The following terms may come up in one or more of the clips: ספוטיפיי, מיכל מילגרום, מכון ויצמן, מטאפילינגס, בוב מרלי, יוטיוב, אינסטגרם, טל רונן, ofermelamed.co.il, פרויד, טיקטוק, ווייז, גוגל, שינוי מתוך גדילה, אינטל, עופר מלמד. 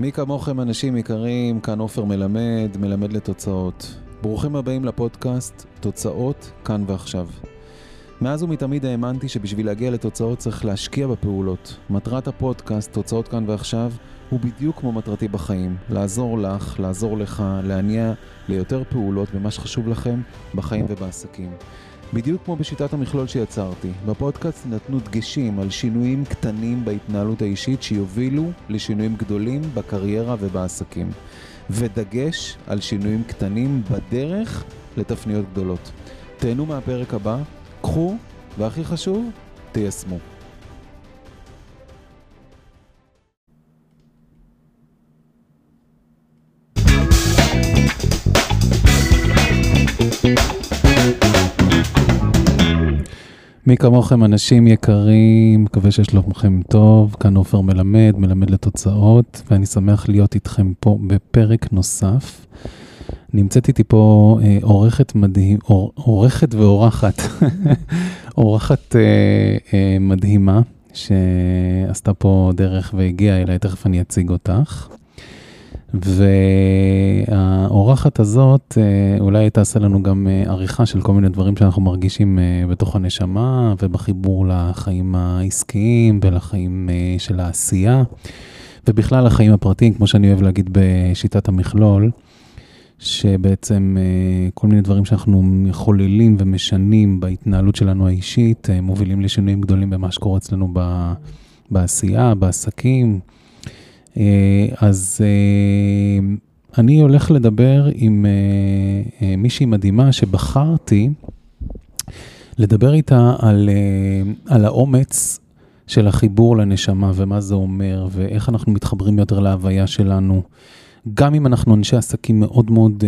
מי כמוכם אנשים יקרים, כאן עופר מלמד, מלמד לתוצאות. ברוכים הבאים לפודקאסט, תוצאות כאן ועכשיו. מאז ומתמיד האמנתי שבשביל להגיע לתוצאות צריך להשקיע בפעולות. מטרת הפודקאסט, תוצאות כאן ועכשיו, הוא בדיוק כמו מטרתי בחיים. לעזור לך, לעזור לך, להניע ליותר פעולות במה שחשוב לכם בחיים ובעסקים. בדיוק כמו בשיטת המכלול שיצרתי, בפודקאסט נתנו דגשים על שינויים קטנים בהתנהלות האישית שיובילו לשינויים גדולים בקריירה ובעסקים. ודגש על שינויים קטנים בדרך לתפניות גדולות. תהנו מהפרק הבא, קחו, והכי חשוב, תיישמו. מי כמוכם אנשים יקרים, מקווה שיש לכם טוב, כאן עופר מלמד, מלמד לתוצאות, ואני שמח להיות איתכם פה בפרק נוסף. נמצאת איתי פה עורכת מדהים, עורכת ואורחת, עורכת מדהימה, שעשתה פה דרך והגיעה אליי, תכף אני אציג אותך. והאורחת הזאת אולי תעשה לנו גם עריכה של כל מיני דברים שאנחנו מרגישים בתוך הנשמה ובחיבור לחיים העסקיים ולחיים של העשייה ובכלל לחיים הפרטיים, כמו שאני אוהב להגיד בשיטת המכלול, שבעצם כל מיני דברים שאנחנו חוללים ומשנים בהתנהלות שלנו האישית מובילים לשינויים גדולים במה שקורה אצלנו בעשייה, בעסקים. אז אני הולך לדבר עם מישהי מדהימה שבחרתי לדבר איתה על האומץ של החיבור לנשמה ומה זה אומר ואיך אנחנו מתחברים יותר להוויה שלנו. גם אם אנחנו אנשי עסקים מאוד מאוד,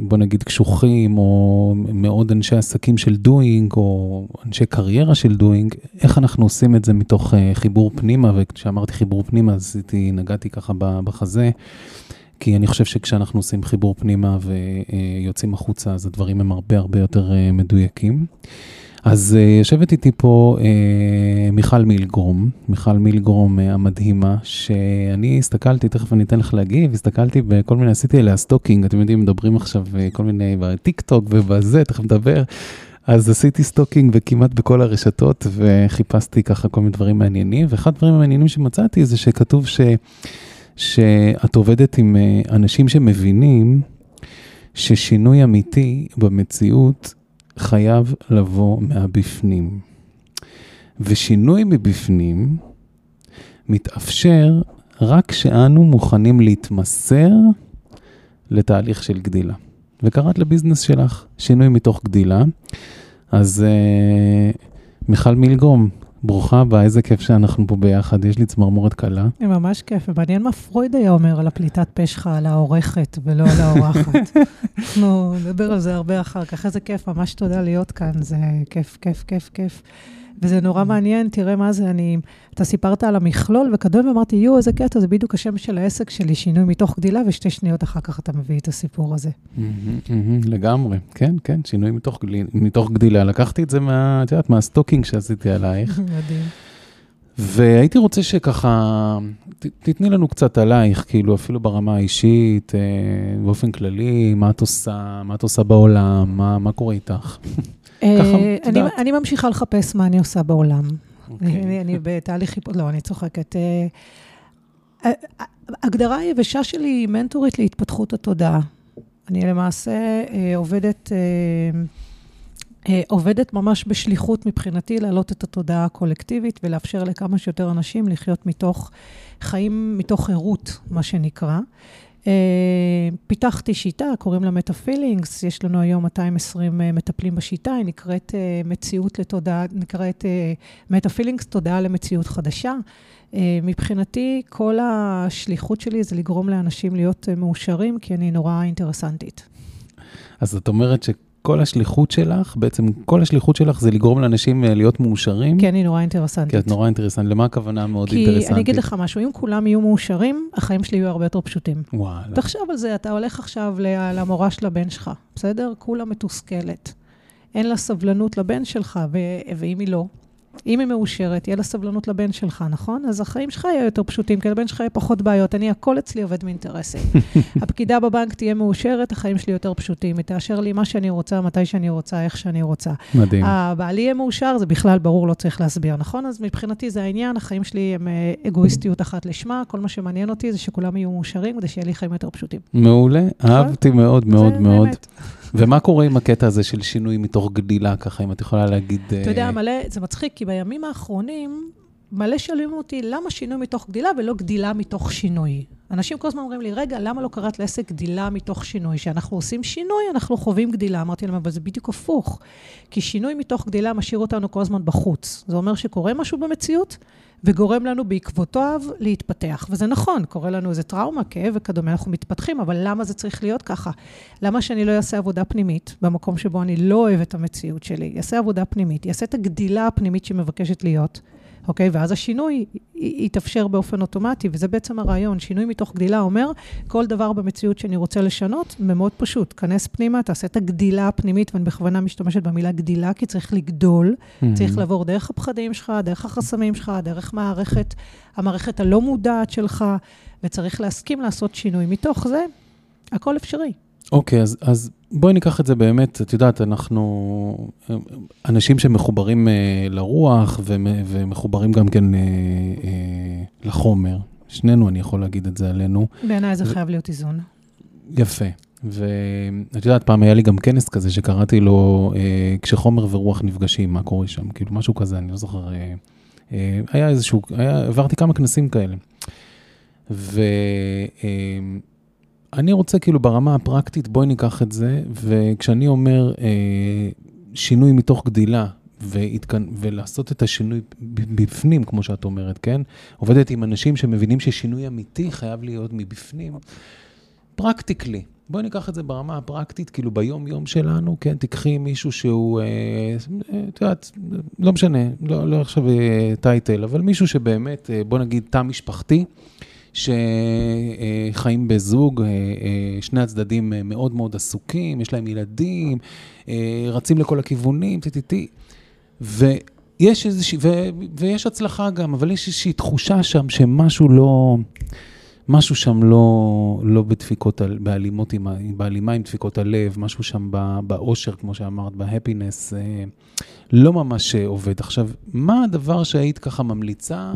בוא נגיד קשוחים, או מאוד אנשי עסקים של doing, או אנשי קריירה של doing, איך אנחנו עושים את זה מתוך חיבור פנימה, וכשאמרתי חיבור פנימה, אז נגעתי ככה בחזה, כי אני חושב שכשאנחנו עושים חיבור פנימה ויוצאים החוצה, אז הדברים הם הרבה הרבה יותר מדויקים. אז יושבת איתי פה מיכל מילגרום, מיכל מילגרום המדהימה, שאני הסתכלתי, תכף אני אתן לך להגיב, הסתכלתי בכל מיני, עשיתי אליה סטוקינג, אתם יודעים, מדברים עכשיו כל מיני בטיק טוק ובזה, תכף מדבר, אז עשיתי סטוקינג וכמעט בכל הרשתות, וחיפשתי ככה כל מיני דברים מעניינים, ואחד הדברים המעניינים שמצאתי זה שכתוב שאת עובדת עם אנשים שמבינים ששינוי אמיתי במציאות, חייב לבוא מהבפנים. ושינוי מבפנים מתאפשר רק כשאנו מוכנים להתמסר לתהליך של גדילה. וקראת לביזנס שלך שינוי מתוך גדילה. אז מיכל מילגרום, ברוכה הבאה, איזה כיף שאנחנו פה ביחד, יש לי צמרמורת קלה. ממש כיף, ומעניין מה פרויד היה אומר על הפליטת פה שלך, על העורכת ולא על האורחת. אנחנו נדבר על זה הרבה אחר כך, איזה כיף, ממש תודה להיות כאן, זה כיף, כיף, כיף, כיף. וזה נורא מעניין, תראה מה זה, אתה סיפרת על המכלול, וכדומה אמרתי, יו, איזה קטע, זה בדיוק השם של העסק שלי, שינוי מתוך גדילה, ושתי שניות אחר כך אתה מביא את הסיפור הזה. לגמרי, כן, כן, שינוי מתוך גדילה. לקחתי את זה מהסטוקינג שעשיתי עלייך. מדהים. והייתי רוצה שככה, תתני לנו קצת עלייך, כאילו אפילו ברמה האישית, באופן כללי, מה את עושה, מה את עושה בעולם, מה קורה איתך? אני ממשיכה לחפש מה אני עושה בעולם. אני בתהליך, לא, אני צוחקת. הגדרה היבשה שלי היא מנטורית להתפתחות התודעה. אני למעשה עובדת ממש בשליחות מבחינתי להעלות את התודעה הקולקטיבית ולאפשר לכמה שיותר אנשים לחיות מתוך חיים, מתוך עירות, מה שנקרא. פיתחתי שיטה, קוראים לה מטאפילינגס, יש לנו היום 220 מטפלים בשיטה, היא נקראת מציאות לתודעה, נקראת מטאפילינגס, תודעה למציאות חדשה. מבחינתי, כל השליחות שלי זה לגרום לאנשים להיות מאושרים, כי אני נורא אינטרסנטית. אז זאת אומרת כל השליחות שלך, בעצם כל השליחות שלך זה לגרום לאנשים להיות מאושרים. כי אני נורא אינטרסנטית. כי את נורא אינטרסנטית. למה הכוונה מאוד אינטרסנטית? כי אני אגיד לך משהו, אם כולם יהיו מאושרים, החיים שלי יהיו הרבה יותר פשוטים. וואלה. תחשב על זה, אתה הולך עכשיו למורה של הבן שלך, בסדר? כולה מתוסכלת. אין לה סבלנות לבן שלך, ואם היא לא, אם היא מאושרת, יהיה לה סבלנות לבן שלך, נכון? אז החיים שלך יהיו יותר פשוטים, כי לבן שלך יהיה פחות בעיות. אני, הכל אצלי עובד מאינטרסים. הפקידה בבנק תהיה מאושרת, החיים שלי יותר פשוטים. היא תאשר לי מה שאני רוצה, מתי שאני רוצה, איך שאני רוצה. מדהים. הבעלי יהיה מאושר, זה בכלל ברור, לא צריך להסביר, נכון? אז מבחינתי זה העניין, החיים שלי הם אגואיסטיות אחת לשמה, כל מה שמעניין אותי זה שכולם יהיו מאושרים, כדי שיהיה לי חיים יותר פשוטים. מעולה, אהבתי מאוד מאוד מאוד. ומה קורה עם הקטע הזה של שינוי מתוך גדילה, ככה, אם את יכולה להגיד... אתה יודע, מלא, זה מצחיק, כי בימים האחרונים, מלא שואלים אותי, למה שינוי מתוך גדילה ולא גדילה מתוך שינוי? אנשים כל הזמן אומרים לי, רגע, למה לא קראת לעסק גדילה מתוך שינוי? שאנחנו עושים שינוי, אנחנו חווים גדילה. אמרתי להם, אבל זה בדיוק הפוך. כי שינוי מתוך גדילה משאיר אותנו כל הזמן בחוץ. זה אומר שקורה משהו במציאות, וגורם לנו בעקבותיו להתפתח. וזה נכון, קורה לנו איזה טראומה, כאב וכדומה, אנחנו מתפתחים, אבל למה זה צריך להיות ככה? למה שאני לא אעשה עבודה פנימית, במקום שבו אני לא אוהב את המציאות שלי, אעשה עבודה פנימית, אעשה את הגדילה הפנימית שמבקשת להיות, אוקיי? ואז השינוי יתאפשר באופן אוטומטי, וזה בעצם הרעיון. שינוי מתוך גדילה אומר, כל דבר במציאות שאני רוצה לשנות, מאוד פשוט. כנס פנימה, תעשה את הגדילה הפנימית, ואני בכוונה משתמשת במילה גדילה, כי צריך לגדול, צריך לעבור דרך הפחדים שלך, דרך החסמים שלך, דרך המערכת הלא מודעת שלך, וצריך להסכים לעשות שינוי. מתוך זה, הכל אפשרי. אוקיי, אז בואי ניקח את זה באמת, את יודעת, אנחנו אנשים שמחוברים לרוח ומחוברים גם כן לחומר. שנינו, אני יכול להגיד את זה עלינו. בעיניי זה חייב להיות איזון. יפה. ואת יודעת, פעם היה לי גם כנס כזה שקראתי לו, כשחומר ורוח נפגשים, מה קורה שם? כאילו משהו כזה, אני לא זוכר. היה איזשהו, עברתי כמה כנסים כאלה. אני רוצה כאילו ברמה הפרקטית, בואי ניקח את זה, וכשאני אומר שינוי מתוך גדילה, ולעשות את השינוי בפנים, כמו שאת אומרת, כן? עובדת עם אנשים שמבינים ששינוי אמיתי חייב להיות מבפנים. פרקטיקלי. בואי ניקח את זה ברמה הפרקטית, כאילו ביום-יום שלנו, כן? תקחי מישהו שהוא, לא משנה, לא עכשיו טייטל, אבל מישהו שבאמת, בוא נגיד, תא משפחתי, שחיים בזוג, שני הצדדים מאוד מאוד עסוקים, יש להם ילדים, רצים לכל הכיוונים, ויש איזושהי, ויש הצלחה גם, אבל יש איזושהי תחושה שם שמשהו לא, משהו שם לא בדפיקות, בהלימה עם דפיקות הלב, משהו שם באושר, כמו שאמרת, בהפינס, לא ממש עובד. עכשיו, מה הדבר שהיית ככה ממליצה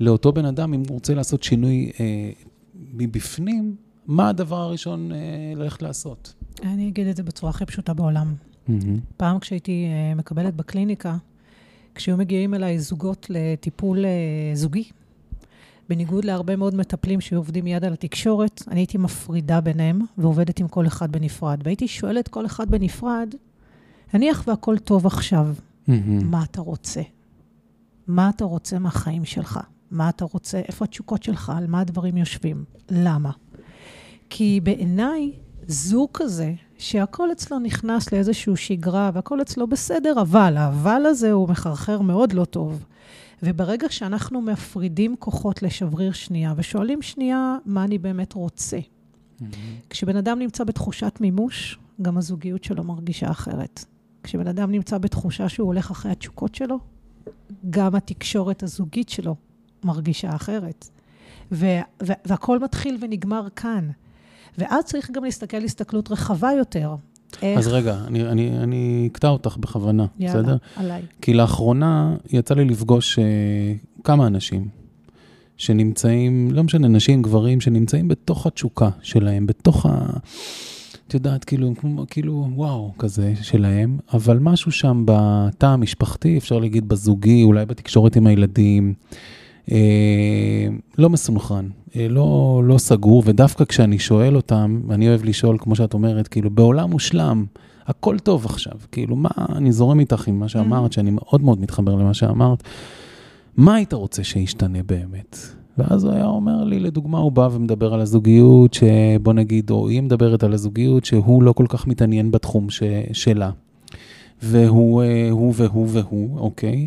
לאותו בן אדם, אם הוא רוצה לעשות שינוי מבפנים, מה הדבר הראשון ללכת לעשות? אני אגיד את זה בצורה הכי פשוטה בעולם. פעם כשהייתי מקבלת בקליניקה, כשהיו מגיעים אליי זוגות לטיפול זוגי, בניגוד להרבה מאוד מטפלים שעובדים מיד על התקשורת, אני הייתי מפרידה ביניהם, ועובדת עם כל אחד בנפרד. והייתי שואלת כל אחד בנפרד, נניח והכל טוב עכשיו, מה אתה רוצה? מה אתה רוצה מהחיים שלך? מה אתה רוצה? איפה התשוקות שלך? על מה הדברים יושבים? למה? כי בעיניי, זוג כזה, שהכל אצלו נכנס לאיזשהו שגרה, והכל אצלו בסדר, אבל האבל הזה הוא מחרחר מאוד לא טוב. וברגע שאנחנו מפרידים כוחות לשבריר שנייה, ושואלים שנייה מה אני באמת רוצה. כשבן אדם נמצא בתחושת מימוש, גם הזוגיות שלו מרגישה אחרת. כשבן אדם נמצא בתחושה שהוא הולך אחרי התשוקות שלו, גם התקשורת הזוגית שלו מרגישה אחרת. והכל מתחיל ונגמר כאן. ואז צריך גם להסתכל הסתכלות רחבה יותר. אז רגע, אני אקטע אותך בכוונה, בסדר? יאללה, עליי. כי לאחרונה יצא לי לפגוש כמה אנשים שנמצאים, לא משנה, נשים, גברים, שנמצאים בתוך התשוקה שלהם, בתוך ה... את יודעת, כאילו, וואו, כזה שלהם, אבל משהו שם בתא המשפחתי, אפשר להגיד בזוגי, אולי בתקשורת עם הילדים, לא מסונכן, לא סגור, ודווקא כשאני שואל אותם, ואני אוהב לשאול, כמו שאת אומרת, כאילו, בעולם מושלם, הכל טוב עכשיו, כאילו, מה, אני זורם איתך עם מה שאמרת, שאני מאוד מאוד מתחבר למה שאמרת, מה היית רוצה שישתנה באמת? ואז הוא היה אומר לי, לדוגמה, הוא בא ומדבר על הזוגיות, שבוא נגיד, או היא מדברת על הזוגיות, שהוא לא כל כך מתעניין בתחום שלה. והוא, והוא, אוקיי?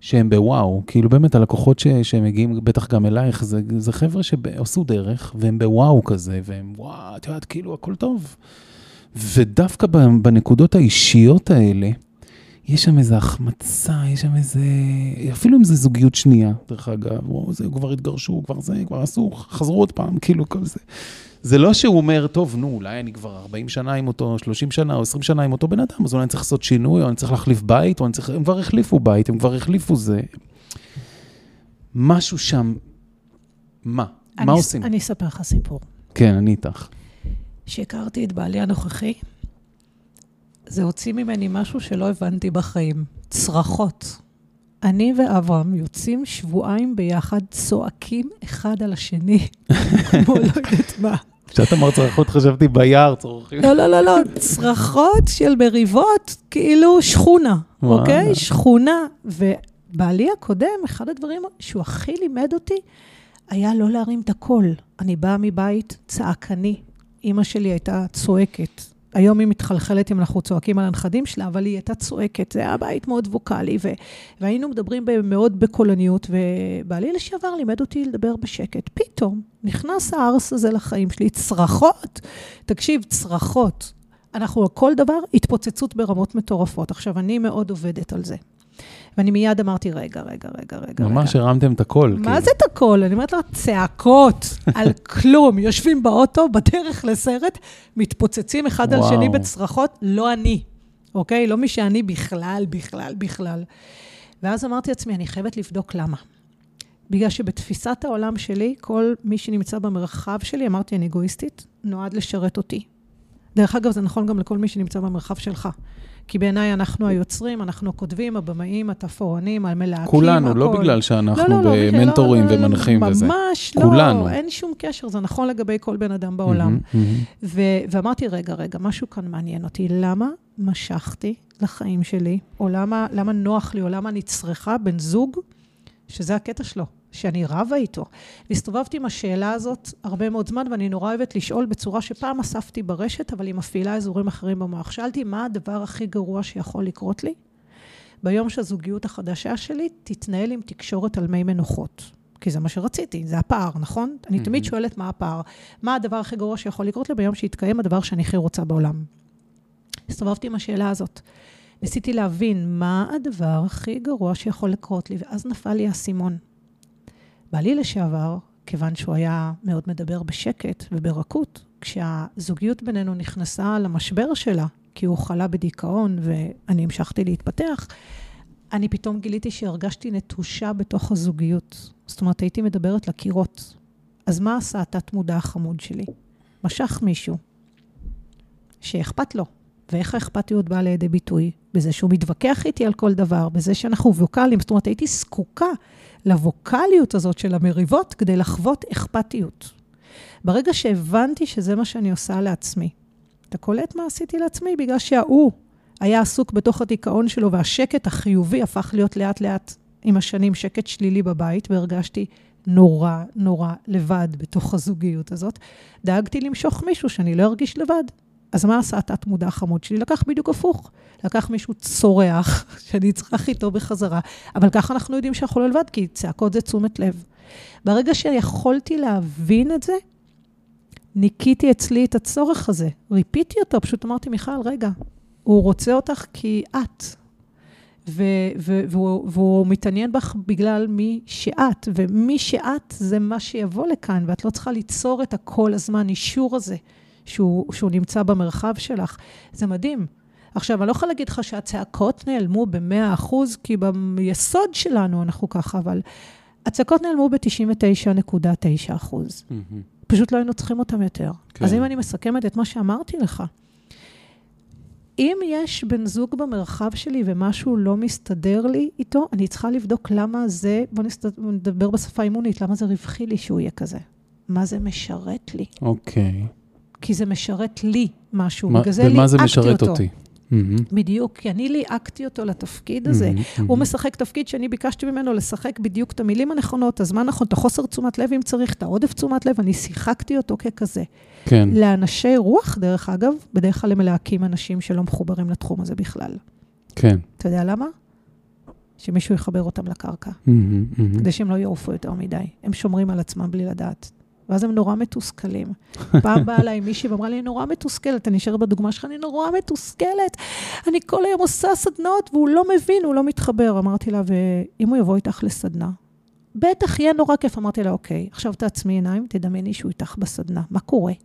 שהם בוואו, כאילו באמת הלקוחות שהם מגיעים, בטח גם אלייך, זה חבר'ה שעשו דרך, והם בוואו כזה, והם וואו, את יודעת, כאילו הכל טוב. ודווקא בנקודות האישיות האלה, יש שם איזו החמצה, יש שם איזה, אפילו אם זה זוגיות שנייה, דרך אגב, וואו, זה כבר התגרשו, כבר זה, כבר עשו, חזרו עוד פעם, כאילו כל זה. זה לא שהוא אומר, טוב, נו, אולי אני כבר 40 שנה עם אותו, 30 שנה או 20 שנה עם אותו בן אדם, אז אולי אני צריך לעשות שינוי, או אני צריך להחליף בית, או הם כבר החליפו בית, הם כבר החליפו זה. משהו שם, מה עושים? אני אספר לך סיפור. כן, אני איתך. שהכרתי את בעלי הנוכחי, זה הוציא ממני משהו שלא הבנתי בחיים. צרחות. אני ואברהם יוצאים שבועיים ביחד, צועקים אחד על השני. כמו לא יודעת מה. כשאת אמרת צרחות, חשבתי ביער צורכים. לא. צרחות של מריבות, כאילו שכונה. אוקיי? שכונה. ובעלי הקודם, אחד הדברים שהוא הכי לימד אותי, היה לא להרים את הקול. אני באה מבית צעקני. אמא שלי הייתה צועקת. היום היא מתחלחלת אם אנחנו צועקים על הנכדים שלה, אבל היא הייתה צועקת, זה היה בית מאוד ווקלי, והיינו מדברים מאוד בקולניות, ובעלי לשעבר לימד אותי לדבר בשקט. פתאום נכנס הארס הזה לחיים שלי, צרחות, תקשיב, צרחות. אנחנו כל דבר, התפוצצות ברמות מטורפות. עכשיו, אני מאוד עובדת על זה. ואני מיד אמרתי, רגע. ממש הרמתם את הכל. מה זה את הכל? אני אומרת לה, צעקות על כלום. יושבים באוטו, בדרך לסרט, מתפוצצים אחד על שני בצרחות, לא אני. אוקיי? לא מי שאני בכלל. ואז אמרתי לעצמי, אני חייבת לבדוק למה. בגלל שבתפיסת העולם שלי, כל מי שנמצא במרחב שלי, אמרתי, אני אגואיסטית, נועד לשרת אותי. דרך אגב, זה נכון גם לכל מי שנמצא במרחב שלך. כי בעיניי אנחנו היוצרים, אנחנו כותבים, הבמאים, התפאורנים, המלהקים, כולנו, הכל. לא בגלל שאנחנו במנטורים לא, ומנחים וזה. ממש לא, כולנו. אין שום קשר, זה נכון לגבי כל בן אדם בעולם. ואמרתי, רגע, משהו כאן מעניין אותי, למה משכתי לחיים שלי, או למה נוח לי, או למה אני צריכה בן זוג, שזה הקטע שלו, שאני רבה איתו. והסתובבתי עם השאלה הזאת הרבה מאוד זמן, ואני נורא אוהבת לשאול בצורה שפעם אספתי ברשת, אבל היא מפעילה אזורים אחרים במוח. שאלתי, מה הדבר הכי גרוע שיכול לקרות לי? ביום שהזוגיות החדשה שלי תתנהל עם תקשורת על מי מנוחות. כי זה מה שרציתי, זה הפער, נכון? אני תמיד שואלת מה הפער. מה הדבר הכי גרוע שיכול לקרות לי ביום שיתקיים הדבר שאני הכי רוצה בעולם? הסתובבתי עם השאלה הזאת. ניסיתי להבין מה הדבר הכי גרוע שיכול לקרות לי, ואז נפל לי הסימון. בעלי לשעבר, כיוון שהוא היה מאוד מדבר בשקט וברכות, כשהזוגיות בינינו נכנסה למשבר שלה, כי הוא חלה בדיכאון ואני המשכתי להתפתח, אני פתאום גיליתי שהרגשתי נטושה בתוך הזוגיות. זאת אומרת, הייתי מדברת לקירות. אז מה עשה התת מודע החמוד שלי? משך מישהו שאכפת לו. ואיך האכפתיות באה לידי ביטוי? בזה שהוא מתווכח איתי על כל דבר, בזה שאנחנו ווקלים, זאת אומרת, הייתי זקוקה לווקליות הזאת של המריבות, כדי לחוות אכפתיות. ברגע שהבנתי שזה מה שאני עושה לעצמי, אתה קולט מה עשיתי לעצמי? בגלל שההוא היה עסוק בתוך הדיכאון שלו, והשקט החיובי הפך להיות לאט לאט עם השנים שקט שלילי בבית, והרגשתי נורא לבד בתוך הזוגיות הזאת. דאגתי למשוך מישהו שאני לא ארגיש לבד. אז מה עשה את מודע החמוד שלי? לקח בדיוק הפוך. לקח מישהו צורח, שאני צריך איתו בחזרה. אבל ככה אנחנו יודעים שאנחנו לא לבד, כי צעקות זה תשומת לב. ברגע שיכולתי להבין את זה, ניקיתי אצלי את הצורך הזה. ריפיתי אותו, פשוט אמרתי, מיכל, רגע, הוא רוצה אותך כי את. והוא מתעניין בך בגלל מי שאת. ומי שאת זה מה שיבוא לכאן, ואת לא צריכה ליצור את הכל הזמן, אישור הזה. שהוא נמצא במרחב שלך. זה מדהים. עכשיו, אני לא יכולה להגיד לך שהצעקות נעלמו ב-100%, כי ביסוד שלנו אנחנו ככה, אבל הצעקות נעלמו ב-99.9%. פשוט לא היינו צריכים אותם יותר. כן. אז אם אני מסכמת את מה שאמרתי לך, אם יש בן זוג במרחב שלי ומשהו לא מסתדר לי איתו, אני צריכה לבדוק למה זה, בוא נדבר בשפה אימונית, למה זה רווחי לי שהוא יהיה כזה? מה זה משרת לי? אוקיי. כי זה משרת לי משהו, בגלל זה ליעקתי אותו. בדיוק, כי אני ליעקתי אותו לתפקיד הזה. הוא משחק תפקיד שאני ביקשתי ממנו לשחק בדיוק את המילים הנכונות, הזמן נכון, את החוסר תשומת לב אם צריך, את העודף תשומת לב, אני שיחקתי אותו ככזה. כן. לאנשי רוח, דרך אגב, בדרך כלל הם להקים אנשים שלא מחוברים לתחום הזה בכלל. כן. אתה יודע למה? שמישהו יחבר אותם לקרקע. כדי שהם לא יעופו יותר מדי. הם שומרים על עצמם בלי לדעת. ואז הם נורא מתוסכלים. פעם באה אליי מישהי ואמרה לי, אני נורא מתוסכלת, אני אשאר בדוגמה שלך, אני נורא מתוסכלת, אני כל היום עושה סדנות, והוא לא מבין, הוא לא מתחבר. אמרתי לה, ואם הוא יבוא איתך לסדנה, בטח יהיה נורא כיף. אמרתי לה, אוקיי, עכשיו תעצמי עיניים, תדמייני שהוא איתך בסדנה, מה קורה? היא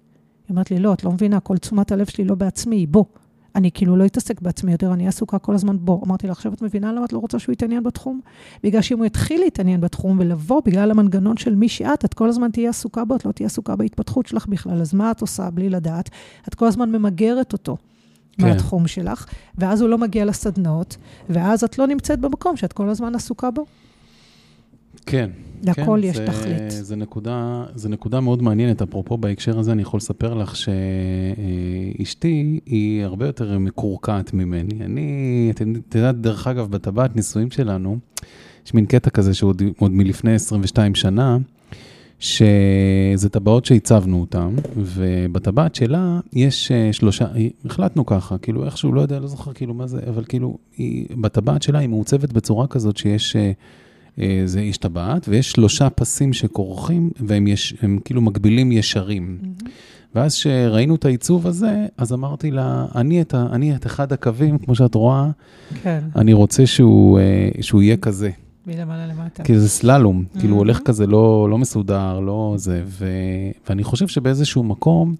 אמרת לי, לא, את לא מבינה, כל תשומת הלב שלי לא בעצמי, בוא. אני כאילו לא התעסק בעצמי יותר, אני עסוקה כל הזמן בו. אמרתי לה, עכשיו את מבינה למה את לא רוצה שהוא יתעניין בתחום? בגלל שאם הוא יתחיל להתעניין בתחום ולבוא, בגלל המנגנון של מי שאת, את כל הזמן תהיה עסוקה בו, את לא תהיה עסוקה בהתפתחות שלך בכלל. אז מה את עושה בלי לדעת? את כל הזמן ממגרת אותו מהתחום שלך, ואז הוא לא מגיע לסדנות, ואז את לא נמצאת במקום שאת כל הזמן עסוקה בו. כן. לכל יש תכלית. זה נקודה מאוד מעניינת. אפרופו בהקשר הזה, אני יכול לספר לך שאשתי היא הרבה יותר מקורקעת ממני. אני, את יודעת, דרך אגב, בטבעת נישואים שלנו, יש מין קטע כזה שעוד מלפני 22 שנה, שזה טבעות שהצבנו אותם, ובטבעת שלה יש שלושה, החלטנו ככה, כאילו איכשהו, לא יודע, לא זוכר כאילו מה זה, אבל כאילו, בטבעת שלה היא מעוצבת בצורה כזאת שיש... זה יש טבעת, ויש שלושה פסים שכורכים, והם כאילו מקבילים ישרים. ואז שראינו את העיצוב הזה, אז אמרתי לה, אני את אחד הקווים, כמו שאת רואה, אני רוצה שהוא יהיה כזה. מלמעלה למטה. כי זה סללום, כאילו הוא הולך כזה, לא מסודר, לא זה, ואני חושב שבאיזשהו מקום,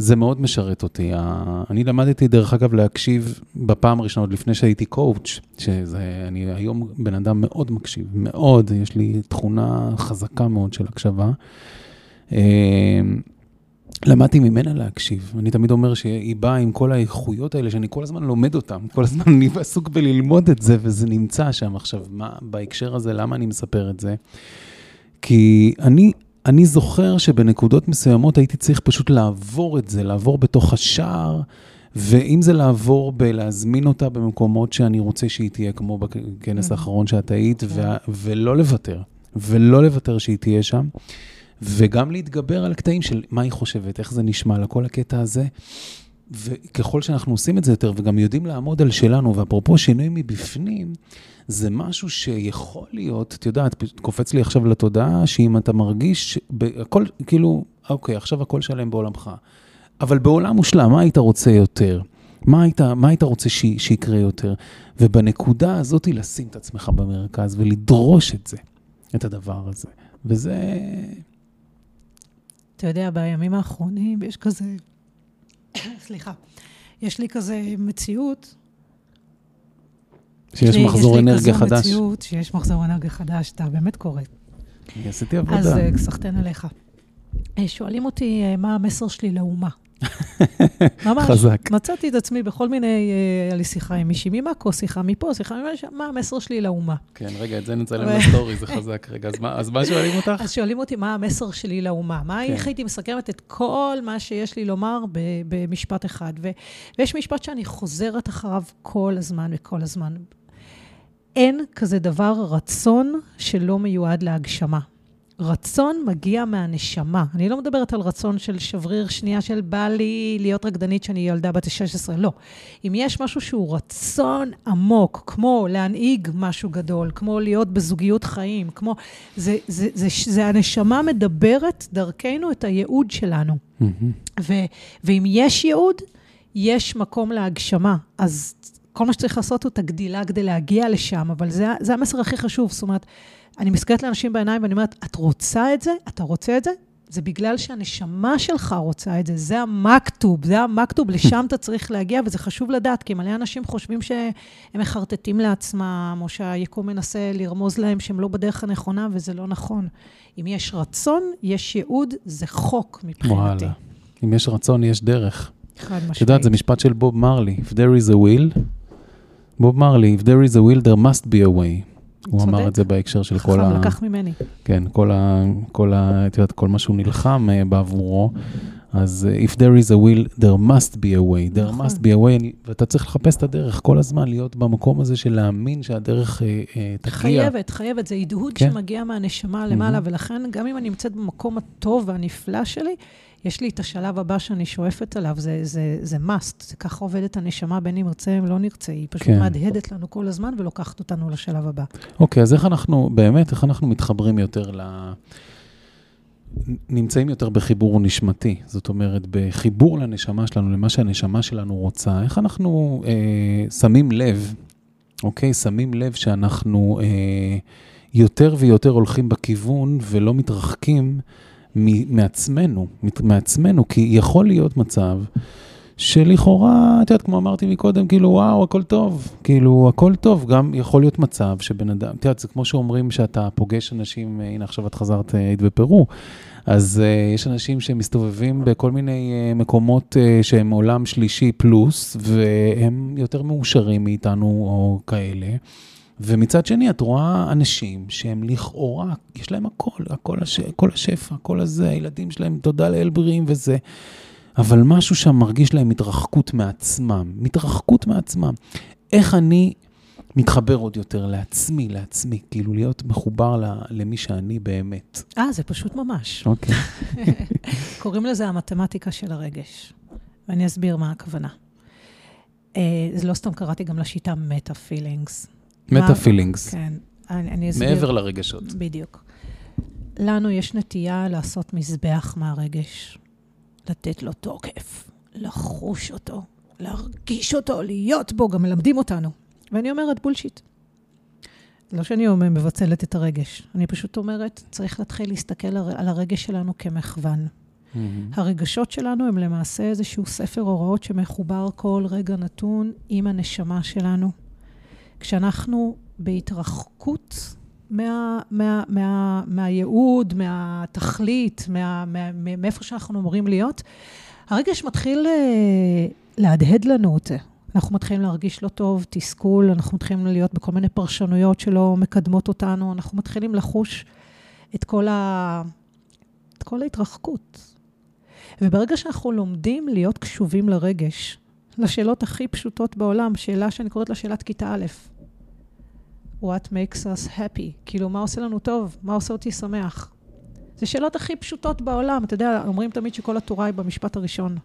זה מאוד משרת אותי. אני למדתי דרך אגב להקשיב בפעם הראשונה, עוד לפני שהייתי קואוץ', שאני היום בן אדם מאוד מקשיב, מאוד, יש לי תכונה חזקה מאוד של הקשבה. למדתי ממנה להקשיב. אני תמיד אומר שהיא באה עם כל האיכויות האלה, שאני כל הזמן לומד אותן, כל הזמן אני עסוק בללמוד את זה, וזה נמצא שם עכשיו. מה בהקשר הזה, למה אני מספר את זה? כי אני זוכר שבנקודות מסוימות הייתי צריך פשוט לעבור את זה, לעבור בתוך השער, ואם זה לעבור בלהזמין אותה במקומות שאני רוצה שהיא תהיה, כמו בכנס האחרון שאת היית, ולא לוותר שהיא תהיה שם, וגם להתגבר על קטעים של מה היא חושבת, איך זה נשמע לכל הקטע הזה, וככל שאנחנו עושים את זה יותר, וגם יודעים לעמוד על שלנו, ואפרופו שינוי מבפנים, זה משהו שיכול להיות, את יודעת, קופץ לי עכשיו לתודעה, שאם אתה מרגיש, הכל, כאילו, אוקיי, עכשיו הכל שלם בעולמך, אבל בעולם מושלם, מה היית רוצה יותר? מה היית רוצה שיקרה יותר? ובנקודה הזאת, לשים את עצמך במרכז, ולדרוש את זה, את הדבר הזה. וזה... אתה יודע, בימים האחרונים, יש כזה... סליחה, יש לי כזה מציאות שיש מחזור אנרגיה חדש. יש לי כזו מציאות שיש מחזור אנרגיה חדש, אתה באמת קורא. עשיתי עבודה. אז סחתן עליך. שואלים אותי מה המסר שלי לאומה. ממש. חזק. מצאתי את עצמי בכל מיני, היה לי שיחה עם מישהי ממקו, שיחה מפה, שיחה ממשהו, מה המסר שלי לאומה. כן, רגע, את זה נצלם לסטורי, זה חזק. רגע, אז מה שואלים אותך? אז שואלים אותי מה המסר שלי לאומה. מה איך הייתי מסכמת את כל מה שיש לי לומר במשפט אחד. ויש משפט שאני חוזרת אחריו כל הזמן וכל הזמן. אין כזה דבר רצון שלא מיועד להגשמה. רצון מגיע מהנשמה. אני לא מדברת על רצון של שבריר שנייה של בא לי להיות רקדנית שאני ילדה בת 16, לא. אם יש משהו שהוא רצון עמוק, כמו להנהיג משהו גדול, כמו להיות בזוגיות חיים, כמו... זה הנשמה מדברת דרכנו את הייעוד שלנו. ואם יש ייעוד, יש מקום להגשמה. אז כל מה שצריך לעשות הוא תגדילה כדי להגיע לשם, אבל זה המסר הכי חשוב. זאת אומרת, אני מסתכלת לאנשים בעיניים ואני אומרת, את רוצה את זה? אתה רוצה את זה? זה בגלל שהנשמה שלך רוצה את זה. זה המכתוב, זה המכתוב, לשם אתה צריך להגיע, וזה חשוב לדעת, כי מלא אנשים חושבים שהם מחרטטים לעצמם, או שהיקום מנסה לרמוז להם שהם לא בדרך הנכונה, וזה לא נכון. אם יש רצון, יש ייעוד, זה חוק מבחינתי. וואלה. אם יש רצון, יש דרך. אתה יודעת, זה משפט של בוב מרלי. If there is a will, בוב מרלי, if there is a will, there must be a way. הוא אמר את זה בהקשר של כל ה... לקח ממני. כן, כל מה שהוא נלחם בעבורו, אז if there is a will, there must be a way. There must be a way. ואתה צריך לחפש את הדרך כל הזמן, להיות במקום הזה של להאמין שהדרך תגיע. חייבת. זה הדהוד שמגיע מהנשמה למעלה, ולכן גם אם אני נמצאת במקום הטוב והנפלא שלי, יש לי את השלב הבא שאני שואפת עליו, זה must, זה ככה עובדת הנשמה בין אם נרצה, אם לא נרצה, היא פשוט מהדהדת לנו כל הזמן ולוקחת אותנו לשלב הבא. אוקיי, אז איך אנחנו, באמת, איך אנחנו מתחברים יותר נמצאים יותר בחיבור נשמתי, זאת אומרת, בחיבור לנשמה שלנו, למה שהנשמה שלנו רוצה, איך אנחנו שמים לב, אוקיי, שמים לב שאנחנו יותר ויותר הולכים בכיוון ולא מתרחקים, מעצמנו, כי יכול להיות מצב שלכאורה, את יודעת, כמו אמרתי מקודם, כאילו, וואו, הכל טוב, כאילו, הכל טוב, גם יכול להיות מצב שבן אדם, את יודעת, זה כמו שאומרים שאתה פוגש אנשים, הנה, עכשיו את חזרת בפרו, אז יש אנשים שמסתובבים בכל מיני מקומות שהם עולם שלישי פלוס, והם יותר מאושרים מאיתנו או כאלה, ומצד שני, את רואה אנשים שהם לכאורה, יש להם הכל, הכל השפע, הכל הזה, הילדים שלהם, תודה לאל בריאים וזה, אבל משהו שם מרגיש להם מתרחקות מעצמם. איך אני מתחבר עוד יותר לעצמי, כאילו להיות מחובר למי שאני באמת. זה פשוט ממש. אוקיי. קוראים לזה המתמטיקה של הרגש. ואני אסביר מה הכוונה. זה לא סתם, קראתי גם לשיטה מטה-פילינגס. מטה-פילינגס. כן. אני אסביר. מעבר לרגשות. בדיוק. לנו יש נטייה לעשות מזבח מהרגש. לתת לו תוקף, לחוש אותו, להרגיש אותו, להיות בו, גם מלמדים אותנו. ואני אומרת בולשיט. לא שאני מבצלת את הרגש. אני פשוט אומרת, צריך להתחיל להסתכל על הרגש שלנו כמכוון. הרגשות שלנו הם למעשה איזשהו ספר הוראות שמחובר כל רגע נתון עם הנשמה שלנו. כשאנחנו בהתרחקות מהייעוד, מהתכלית, מאיפה שאנחנו אמורים להיות, הרגש מתחיל להדהד לנו אותה. אנחנו מתחילים להרגיש לא טוב, תסכול, אנחנו מתחילים להיות בכל מיני פרשנויות שלא מקדמות אותנו, אנחנו מתחילים לחוש את כל ההתרחקות. וברגע שאנחנו לומדים להיות קשובים לרגש, לשאלות הכי פשוטות בעולם, שאלה שאני קוראת לה שאלת כיתה א', what makes us happy, כאילו מה עושה לנו טוב, מה עושה אותי שמח. זה שאלות הכי פשוטות בעולם, אתה יודע, אומרים תמיד שכל התורה היא במשפט הראשון.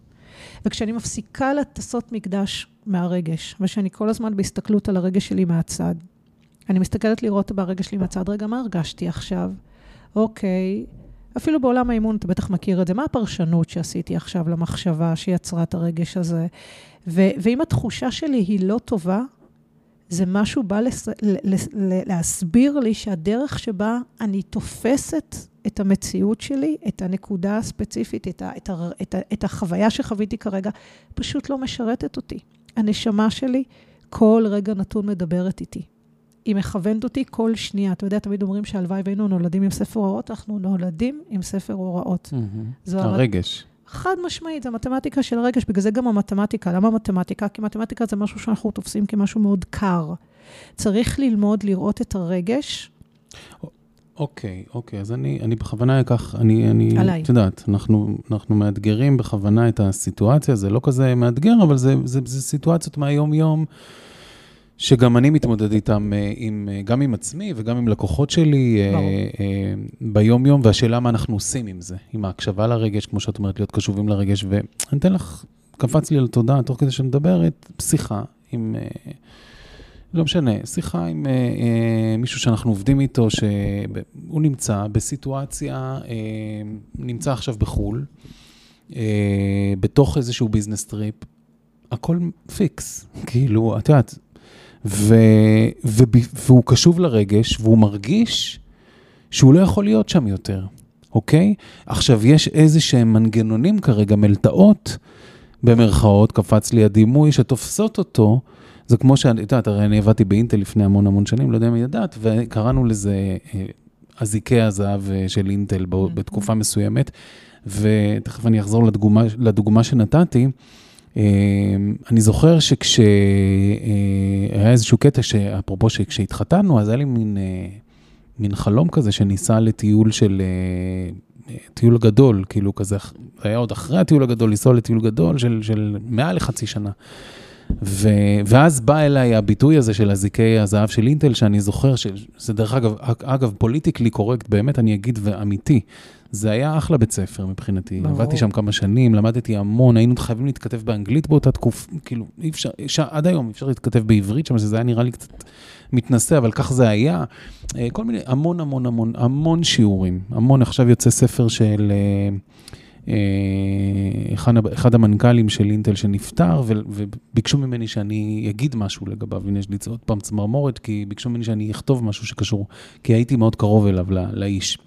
וכשאני מפסיקה לתסות מקדש מהרגש, ושאני כל הזמן בהסתכלות על הרגש שלי מהצד, אני מסתכלת לראות ברגש שלי מהצד, רגע, מה הרגשתי עכשיו? אוקיי, אפילו בעולם האימון אתה בטח מכיר את זה, מה הפרשנות שעשיתי עכשיו למחשבה שיצרה את הרגש הזה? ואם התחושה שלי היא לא טובה, זה משהו בא להסביר לי שהדרך שבה אני תופסת את המציאות שלי, את הנקודה הספציפית, את החוויה שחוויתי כרגע, פשוט לא משרתת אותי. הנשמה שלי כל רגע נתון מדברת איתי. היא מכוונת אותי כל שנייה. אתה יודע, תמיד אומרים שהלוואי ואינו נולדים עם ספר הוראות, אנחנו נולדים עם ספר הוראות. הרגש. חד משמעית, המתמטיקה של הרגש, בגלל זה גם המתמטיקה. למה המתמטיקה? כי מתמטיקה זה משהו שאנחנו תופסים כמשהו מאוד קר. צריך ללמוד לראות את הרגש. אוקיי, אז אני בכוונה אקח, את יודעת, אנחנו מאתגרים בכוונה את הסיטואציה, זה לא כזה מאתגר, אבל זה סיטואציות מהיום-יום, שגם אני מתמודד איתם, גם עם עצמי וגם עם לקוחות שלי ביום-יום, והשאלה מה אנחנו עושים עם זה, עם ההקשבה לרגש, כמו שאת אומרת, להיות קשובים לרגש, ואני אתן לך, קפץ לי על תודה, תוך כדי שמדברת, שיחה עם, לא משנה, שיחה עם מישהו שאנחנו עובדים איתו, שהוא נמצא בסיטואציה, נמצא עכשיו בחול, בתוך איזשהו ביזנס טריפ, הכל פיקס, כאילו, את יודעת, והוא קשוב לרגש, והוא מרגיש שהוא לא יכול להיות שם יותר, אוקיי? עכשיו, יש איזה שהם מנגנונים כרגע, מלטעות, במרכאות, קפץ לי הדימוי, שתופסות אותו, זה כמו הרי אני הבאתי באינטל לפני המון שנים, לא יודע אם ידעת, וקראנו לזה הזיקי הזהב של אינטל בתקופה מסוימת, ותכף אני אחזור לדוגמה שנתתי, אני זוכר שהיה איזשהו קטע שאפרופו שכשהתחתנו, אז היה לי מין חלום כזה שניסה לטיול של טיול גדול, כאילו כזה, היה עוד אחרי הטיול הגדול, לנסוע לטיול גדול של מעל לחצי שנה. ואז בא אליי הביטוי הזה של הזיקי הזהב של אינטל, שאני זוכר שזה דרך אגב פוליטיקלי קורקט, באמת אני אגיד ואמיתי, זה היה אחלה בית ספר מבחינתי, עבדתי שם כמה שנים, למדתי המון, היינו חייבים להתכתב באנגלית באותה תקופה, כאילו, עד היום אפשר להתכתב בעברית שם, שזה היה נראה לי קצת מתנשא, אבל כך זה היה, כל מיני, המון המון המון, המון שיעורים, המון, עכשיו יוצא ספר של... אחד המנכ"לים של אינטל שנפטר, וביקשו ממני שאני אגיד משהו לגביו, והנה יש לי עוד פעם צמרמורת, כי ביקשו ממני שאני אכתוב משהו שקשור, כי הייתי מאוד קרוב אליו, לאיש.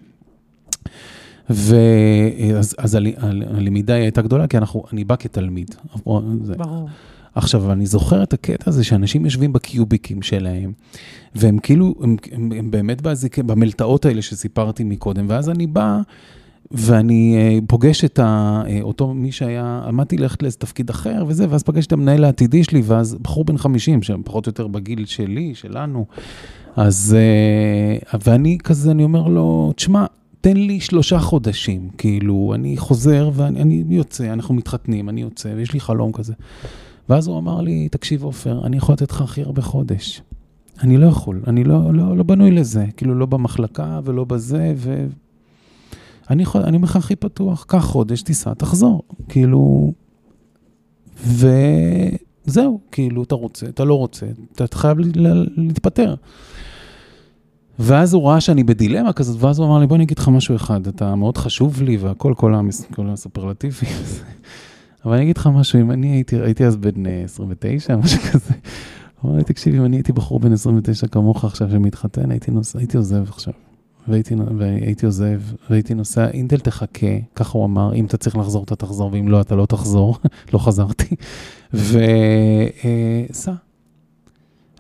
אז הלמידה הייתה גדולה, כי אני בא כתלמיד. ברור. עכשיו, אני זוכר את הקטע הזה שאנשים יושבים בקיוביקים שלהם, והם כאילו, הם באמת במלטאות האלה שסיפרתי מקודם, ואז אני בא, ואני פוגש את אותו מי שהיה, עמדתי ללכת לאיזה תפקיד אחר וזה, ואז פגשתי את המנהל העתידי שלי, ואז בחור בן 50, שפחות או יותר בגיל שלי, שלנו, אז, ואני כזה, אני אומר לו, תשמע, תן לי 3 חודשים, כאילו, אני חוזר ואני יוצא, אנחנו מתחתנים, אני יוצא, ויש לי חלום כזה. ואז הוא אמר לי, תקשיב אופר, אני יכול לתת לך הכי הרבה חודש. אני לא יכול, אני לא בנוי לזה, כאילו, לא במחלקה ולא בזה, אני מחר הכי פתוח, כך חודש, תיסע, תחזור, כאילו, וזהו, כאילו, אתה רוצה, אתה לא רוצה, אתה חייב להתפטר. ואז הוא ראה שאני בדילמה כזאת, ואז הוא אמר לי, בוא אני אגיד לך משהו אחד, אתה מאוד חשוב לי, והכל, כל הסופרלטיבי, אבל אני אגיד לך משהו, אם אני הייתי אז בן 29, משהו כזה, הוא אמר לי, תקשיב, אם אני הייתי בחור בן 29 כמוך עכשיו שמתחתן, הייתי עוזב עכשיו. והייתי עוזב, והייתי נוסע, אינטל תחכה, כך הוא אמר, אם אתה צריך לחזור, אתה תחזור, ואם לא, אתה לא תחזור, לא חזרתי, וסע.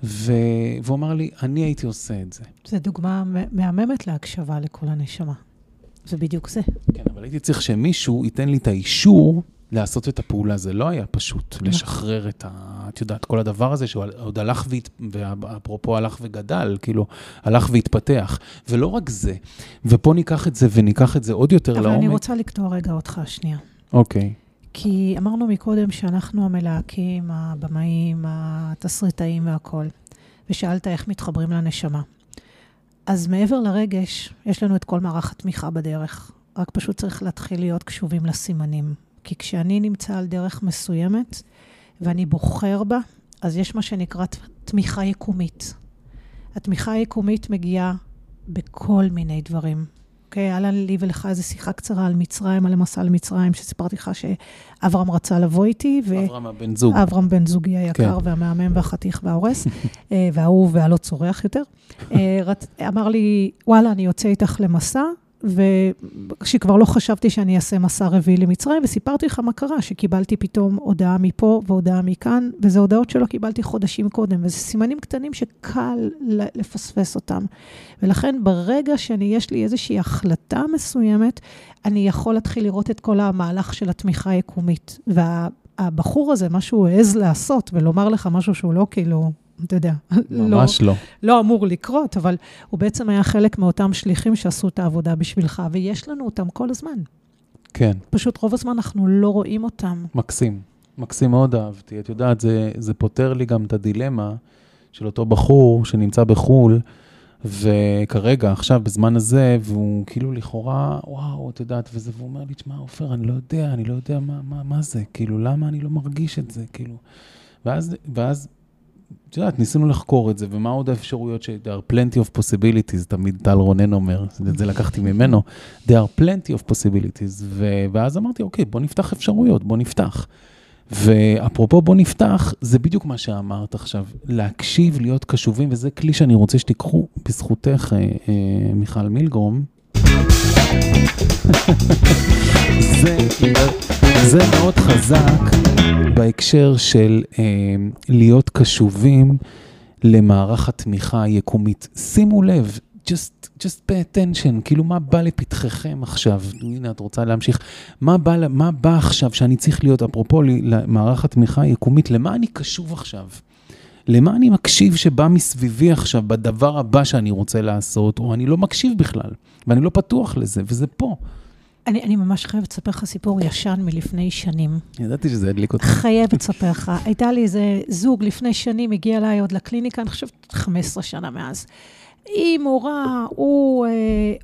והוא אמר לי, אני הייתי עושה את זה. זו דוגמה מהממת להקשבה לכל הנשמה. זה בדיוק זה. כן, אבל הייתי צריך שמישהו ייתן לי את האישור לעשות את הפעולה, זה לא היה פשוט, לשחרר את את יודעת, כל הדבר הזה שעוד הלך ואפרופו הלך וגדל, כאילו, הלך והתפתח, ולא רק זה, ופה ניקח את זה וניקח את זה עוד יותר לעומק. אבל אני רוצה לקטוע רגע אותך שנייה. אוקיי. כי אמרנו מקודם שאנחנו המלהקים, הבמאים, התסריטאים והכל, ושאלת איך מתחברים לנשמה. אז מעבר לרגש, יש לנו את כל מערך התמיכה בדרך, רק פשוט צריך להתחיל להיות קשובים לסימנים. כי כשאני נמצא על דרך מסוימת, ואני בוחר בה, אז יש מה שנקרא תמיכה יקומית. התמיכה היקומית מגיעה בכל מיני דברים. אוקיי, עלה לי ולך איזו שיחה קצרה על מצרים, על המסע על מצרים, שסיפרתי לך שאברהם רצה לבוא איתי, אברהם הבן זוג. אברהם בן זוגי היקר והמאמן והחתיך וההורס, והאהוב והלא צורח יותר. אמר לי, וואלה, אני יוצא איתך למסע, וכשכבר לא חשבתי שאני אעשה מסע רביעי למצרים, וסיפרתי לך מה קרה, שקיבלתי פתאום הודעה מפה והודעה מכאן, וזה הודעות שלא קיבלתי חודשים קודם, וזה סימנים קטנים שקל לפספס אותם. ולכן ברגע שיש לי איזושהי החלטה מסוימת, אני יכול להתחיל לראות את כל המהלך של התמיכה היקומית. והבחור הזה, מה שהוא העז לעשות, ולומר לך משהו שהוא לא כאילו... אתה יודע, ממש לא. לא אמור לקרות, אבל הוא בעצם היה חלק מאותם שליחים שעשו את העבודה בשבילך, ויש לנו אותם כל הזמן. כן. פשוט רוב הזמן אנחנו לא רואים אותם. מקסים. מקסים מאוד אהבתי. את יודעת, זה פותר לי גם את הדילמה של אותו בחור שנמצא בחול, וכרגע, עכשיו, בזמן הזה, והוא כאילו לכאורה, וואו, את יודעת, והוא אומר לי, תשמע, אופר, אני לא יודע מה זה, כאילו, למה אני לא מרגיש את זה, כאילו. ואז את יודעת, ניסינו לחקור את זה, ומה עוד האפשרויות ש... There are plenty of possibilities, תמיד טל רונן אומר, את זה לקחתי ממנו, There are plenty of possibilities, ואז אמרתי, אוקיי, בוא נפתח אפשרויות, בוא נפתח. ואפרופו בוא נפתח, זה בדיוק מה שאמרת עכשיו, להקשיב, להיות קשובים, וזה כלי שאני רוצה שתיקחו בזכותך, מיכל מילגרום. זה מאוד חזק בהקשר של להיות קשובים למערך התמיכה היקומית. שימו לב, just pay attention, כאילו מה בא לפתחכם עכשיו, הנה את רוצה להמשיך, מה בא עכשיו שאני צריך להיות, אפרופו למערך התמיכה היקומית, למה אני קשוב עכשיו? למה אני מקשיב שבא מסביבי עכשיו, בדבר הבא שאני רוצה לעשות, או אני לא מקשיב בכלל, ואני לא פתוח לזה, וזה פה. אני ממש חייבת לספר לך סיפור ישן מלפני שנים. ידעתי שזה הדליק אותך. חייבת לספר לך. הייתה לי איזה זוג לפני שנים, הגיע אליי עוד לקליניקה, אני חושבת 15 שנה מאז. היא מורה,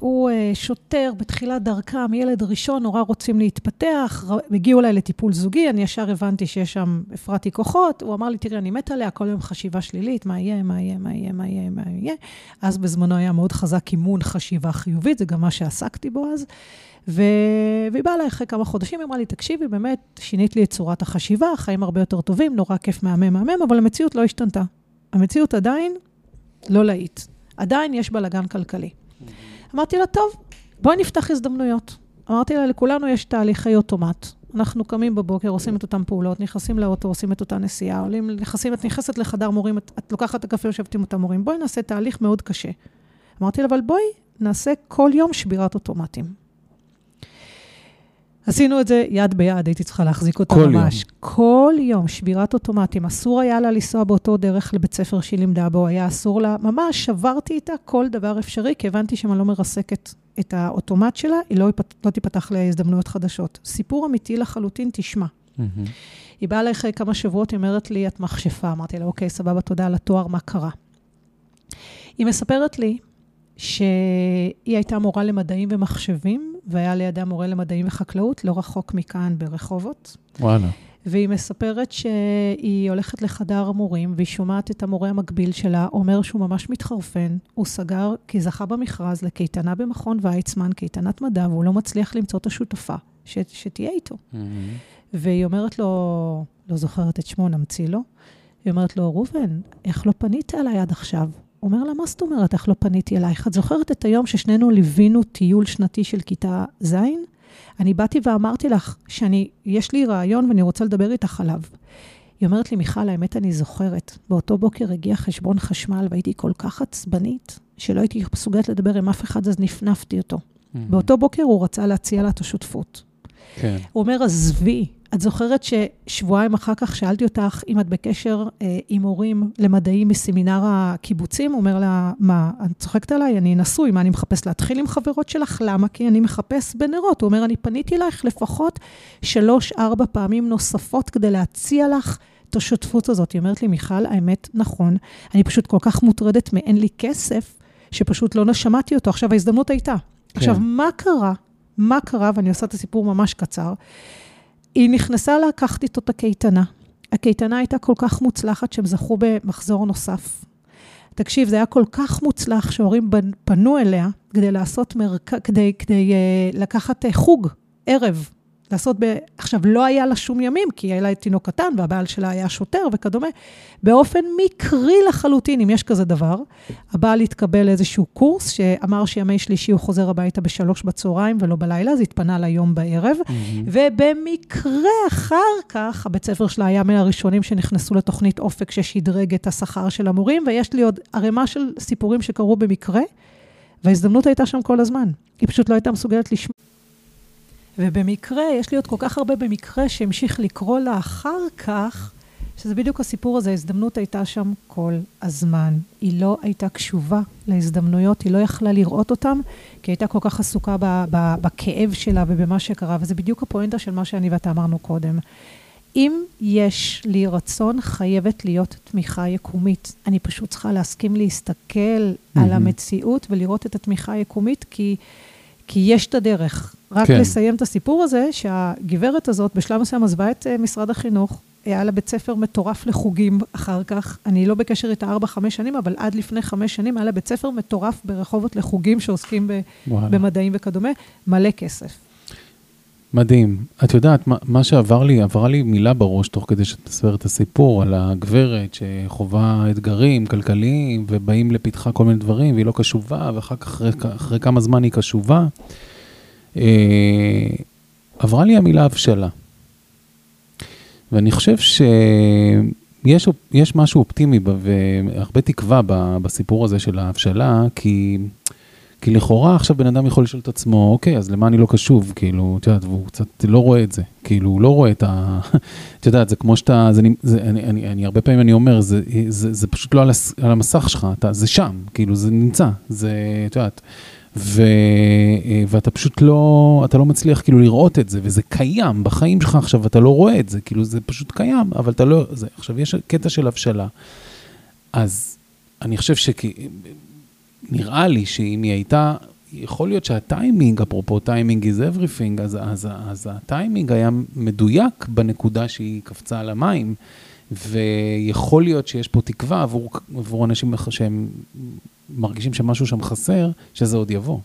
הוא שוטר בתחילת דרכם, ילד ראשון, נורא רוצים להתפתח, הגיעו אליי לטיפול זוגי, אני ישר הבנתי שיש שם הפרעתי כוחות, הוא אמר לי, תראי, אני מת עליה, כל יום חשיבה שלילית, מה יהיה. אז בזמנו היה מאוד חזק אימון חשיבה חיובית, זה גם מה שעסקתי בו אז, והיא באה אליי אחרי כמה חודשים, היא אמרה לי, תקשיבי, באמת שינית לי את צורת החשיבה, חיים הרבה יותר טובים, נורא כיף מהמם, אבל המציאות לא השתנתה. המציאות עדיין לא להיט. עדיין יש בלגן כלכלי. אמרתי לה, טוב, בואי נפתח הזדמנויות. אמרתי לה, לכולנו יש תהליכי אוטומט. אנחנו קמים בבוקר, עושים את אותן פעולות, נכנסים לאוטו, עושים את אותה נסיעה, עולים, את נכנסת לחדר מורים, את לוקחת את הקפה, יושבת עם אותם מורים. בואי נעשה תהליך מאוד קשה. אמרתי לה, אבל בואי נעשה כל יום שבירת אוטומטים. עשינו את זה יד ביד, הייתי צריכה להחזיק אותה ממש. כל יום, שבירת אוטומטים, אסור היה לה לנסוע באותו דרך לבית ספר שהיא לימדה בו, היה אסור לה, ממש שברתי איתה כל דבר אפשרי, כי הבנתי שאני לא מרסקת את האוטומט שלה, היא לא תיפתח לה הזדמנויות חדשות. סיפור אמיתי לחלוטין, תשמע. היא באה אליי אחרי כמה שבועות, היא אומרת לי, את מכשפה, אמרתי לה, אוקיי, סבבה, תודה על התואר, מה קרה? היא מספרת לי, שהיא הייתה מורה למדעים ומחשבים, והיה לידה מורה למדעים וחקלאות, לא רחוק מכאן ברחובות. וואלה. והיא מספרת שהיא הולכת לחדר מורים, והיא שומעת את המורה המקביל שלה, אומר שהוא ממש מתחרפן, הוא סגר, כי זכה במכרז לקייטנה במכון ויצמן, קייטנת מדע, והוא לא מצליח למצוא את השותפה שתהיה איתו. והיא אומרת לו, לא זוכרת את שמו, נמציא לו, היא אומרת לו, רובן, איך לא פנית עליי עד עכשיו? אומר לה, מה זאת אומרת? איך לא פניתי אלייך? את זוכרת את היום ששנינו ליווינו טיול שנתי של כיתה זין? אני באתי ואמרתי לך שיש לי רעיון ואני רוצה לדבר איתך עליו. היא אומרת לי, מיכל, האמת אני זוכרת. באותו בוקר הגיע חשבון חשמל והייתי כל כך עצבנית, שלא הייתי מסוגלת לדבר עם אף אחד, אז נפנפתי אותו. באותו בוקר הוא רצה להציע לה את השותפות. כן. הוא אומר, עזבי. את זוכרת ששבועיים אחר כך שאלתי אותך, אם את בקשר עם הורים למדעים מסמינר הקיבוצים, אומר לה, מה, את צוחקת עליי, אני נשוי, מה אני מחפש להתחיל עם חברות שלך? למה? כי אני מחפש בנרות. הוא אומר, אני פניתי לך לפחות 3-4 פעמים נוספות כדי להציע לך את השותפות הזאת. היא אומרת לי, מיכל, האמת נכון, אני פשוט כל כך מוטרדת מאין לי כסף, שפשוט לא נשמעתי אותו. עכשיו ההזדמנות הייתה. כן. עכשיו, מה קרה? מה קרה? ואני עושה את הסיפור ממש קצר. היא נכנסה לקחת איתו את הקייטנה. הקייטנה הייתה כל כך מוצלחת שהם זכו במחזור נוסף. תקשיב, זה היה כל כך מוצלח שהורים פנו אליה כדי לעשות כדי לקחת חוג, ערב. לעשות עכשיו, לא היה לה שום ימים, כי היה לה תינוק קטן, והבעל שלה היה שוטר וכדומה. באופן מקרי לחלוטין, אם יש כזה דבר, הבעל התקבל איזשהו קורס, שאמר שימי שלישי הוא חוזר הביתה 15:00 ולא בלילה, אז התפנה ליום בערב, ובמקרה אחר כך, הבית ספר שלה היה מהראשונים שנכנסו לתוכנית אופק, ששדרג את השכר של המורים, ויש לי עוד ערימה של סיפורים שקרו במקרה, וההזדמנות הייתה שם כל הזמן. היא פשוט לא הייתה מסוגלת לשמוע. ובמקרה, יש לי עוד כל כך הרבה במקרה שהמשיך לקרוא לה אחר כך, שזה בדיוק הסיפור הזה, ההזדמנות הייתה שם כל הזמן. היא לא הייתה קשובה להזדמנויות, היא לא יכלה לראות אותם, כי הייתה כל כך עסוקה בכאב שלה ובמה שקרה, וזה בדיוק הפואנטה של מה שאני ואתה אמרנו קודם. אם יש לי רצון, חייבת להיות תמיכה יקומית. אני פשוט צריכה להסכים להסתכל על המציאות ולראות את התמיכה היקומית, כי יש את הדרך. רק כן. לסיים את הסיפור הזה, שהגברת הזאת בשלב מסוים עזבה את משרד החינוך, היה לה בית ספר מטורף לחוגים אחר כך, אני לא בקשר איתה 4-5 שנים, אבל עד לפני 5 שנים, היה לה בית ספר מטורף ברחובות לחוגים, שעוסקים במדעים וכדומה, מלא כסף. מדהים. את יודעת, מה שעבר לי, עברה לי מילה בראש, תוך כדי שתספר את הסיפור, על הגברת שחובה אתגרים כלכליים, ובאים לפתחה כל מיני דברים, והיא לא קשובה, ואחר כך אחרי כמה זמן היא קשובה, עברה לי המילה הבשלה. ואני חושב שיש משהו אופטימי והרבה תקווה בסיפור הזה של ההבשלה, כי לכאורה עכשיו בן אדם יכול לשאול את עצמו, אוקיי, אז למה אני לא קשוב? כאילו, את יודעת, והוא קצת לא רואה את זה. כאילו, הוא לא רואה את ה... את יודעת, זה כמו שאתה... אני הרבה פעמים אני אומר, זה פשוט לא על המסך שלך, זה שם, כאילו, זה נמצא, זה, את יודעת... ואתה פשוט לא, אתה לא מצליח כאילו לראות את זה, וזה קיים בחיים שלך עכשיו, אתה לא רואה את זה, כאילו זה פשוט קיים, אבל אתה לא, זה, עכשיו יש קטע של הבשלה, אז אני חושב נראה לי שאם היא הייתה, יכול להיות שהטיימינג, אפרופו טיימינג is everything, אז הטיימינג היה מדויק בנקודה שהיא קפצה על המים, ויכול להיות שיש פה תקווה עבור אנשים שהם מרגישים שמשהו שם חסר, שזה עוד יבוא.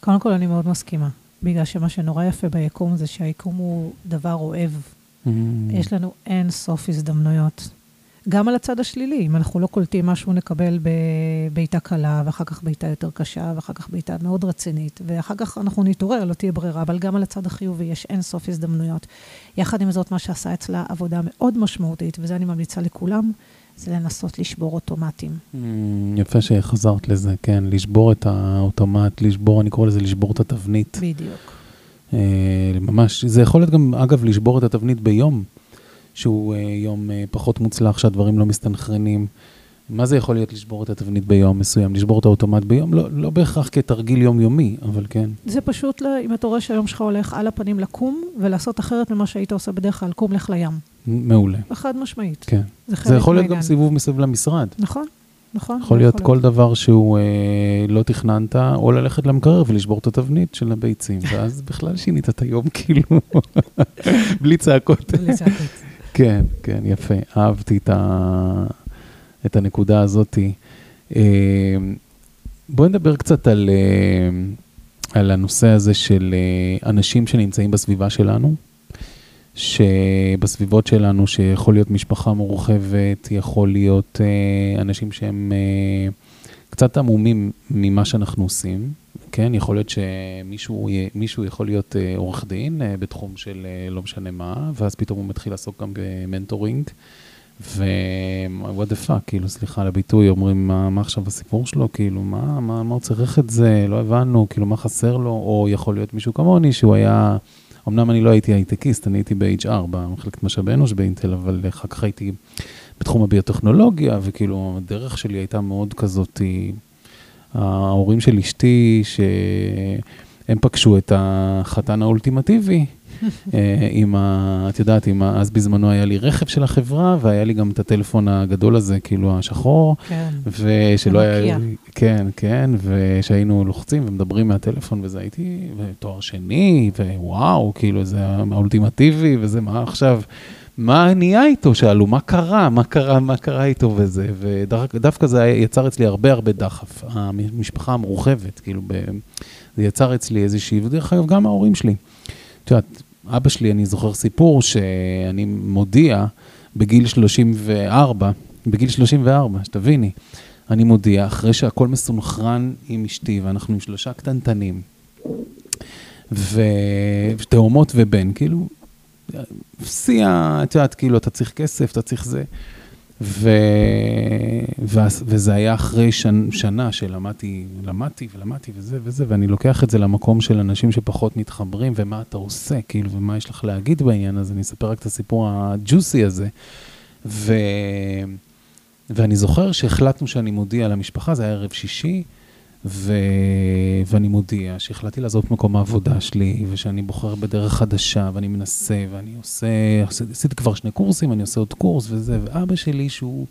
קודם כל אני מאוד מסכימה, בגלל שמה שנורא יפה ביקום זה שהיקום הוא דבר אוהב. יש לנו אין סוף הזדמנויות. גם על הצד השלילי, אם אנחנו לא קולטים משהו נקבל בביתה קלה, ואחר כך ביתה יותר קשה, ואחר כך ביתה מאוד רצינית, ואחר כך אנחנו נתעורר, לא תהיה ברירה, אבל גם על הצד החיובי יש אין סוף הזדמנויות. יחד עם זאת, מה שעשה אצלה עבודה מאוד משמעותית, וזה אני ממליצה לכולם, זה לנסות לשבור אוטומטים. יפה שחזרת לזה, כן, לשבור את האוטומט, לשבור, אני קורא לזה לשבור את התבנית. בדיוק. ממש, זה יכול להיות גם, אגב, לשבור את התבנית ביום. שהוא יום פחות מוצלח, שהדברים לא מסתנכרנים. מה זה יכול להיות לשבור את התבנית ביום מסוים? לשבור את האוטומט ביום? לא בהכרח כתרגיל יומיומי, אבל כן. זה פשוט, אם אתה רואה שהיום שלך הולך על הפנים לקום, ולעשות אחרת ממה שהיית עושה בדרך כלל, קום לך לים. מעולה. אחד משמעית. כן. זה יכול להיות גם סיבוב מסביב למשרד. נכון, נכון. יכול להיות כל דבר שהוא לא תכננת, או ללכת למקרר ולשבור את התבנית של הביצים, ואז בכלל שינית את היום כאילו, בלי צעקות. כן, כן, יפה. אהבתי את הנקודה הזאת. בואו נדבר קצת על הנושא הזה של אנשים שנמצאים בסביבה שלנו, שבסביבות שלנו שיכול להיות משפחה מורחבת, יכול להיות אנשים שהם קצת עמומים ממה שאנחנו עושים. כן, יכול להיות שמישהו יכול להיות עורך דין בתחום של לא משנה מה, ואז פתאום הוא מתחיל לעסוק גם במנטורינג, ו-what the fuck, כאילו, סליחה על הביטוי, אומרים, מה עכשיו הסיפור שלו, כאילו, מה הוא צריך את זה, לא הבנו, כאילו, מה חסר לו, או יכול להיות מישהו כמוני, שהוא היה, אמנם אני לא הייתי הייטקיסט, אני הייתי ב-HR, במחלקת משאבי אנוש באינטל, אבל אחר כך הייתי בתחום הביוטכנולוגיה, וכאילו, הדרך שלי הייתה מאוד כזאת, ההורים של אשתי, שהם פגשו את החתן האולטימטיבי, את יודעת, אז בזמנו היה לי רכב של החברה, והיה לי גם את הטלפון הגדול הזה, כאילו השחור, ושלא היה, כן, כן, ושהיינו לוחצים ומדברים מהטלפון, וזה הייתי, ותואר שני, ווואו, כאילו זה האולטימטיבי, וזה מה עכשיו, מה נהיה איתו? שאלו, מה קרה איתו וזה, ודווקא זה יצר אצלי הרבה דחף, המשפחה המורחבת, כאילו, זה יצר אצלי איזושהי, ודרך אגב גם ההורים שלי. את יודעת, אבא שלי, אני זוכר סיפור שאני מודיע בגיל 34, שתביני, אני מודיע אחרי שהכל מסונכרן עם אשתי, ואנחנו עם 3 קטנטנים, ותאומות ובן, כאילו, פסיעה, את יודעת, כאילו, אתה צריך כסף, אתה צריך זה. וזה היה אחרי שנה שלמדתי וזה, ואני לוקח את זה למקום של אנשים שפחות מתחברים, ומה אתה עושה, כאילו, ומה יש לך להגיד בעניין הזה, אני אספר רק את הסיפור הג'וסי הזה. ואני זוכר שהחלטנו שאני מודיע למשפחה, זה היה ערב שישי, ואני מודיע שהחלטתי לעזוב מקום העבודה שלי, ושאני בוחר בדרך חדשה, ואני מנסה, ואני עושה, עשיתי כבר 2 קורסים, אני עושה עוד קורס וזה, ואבא שלי שהוא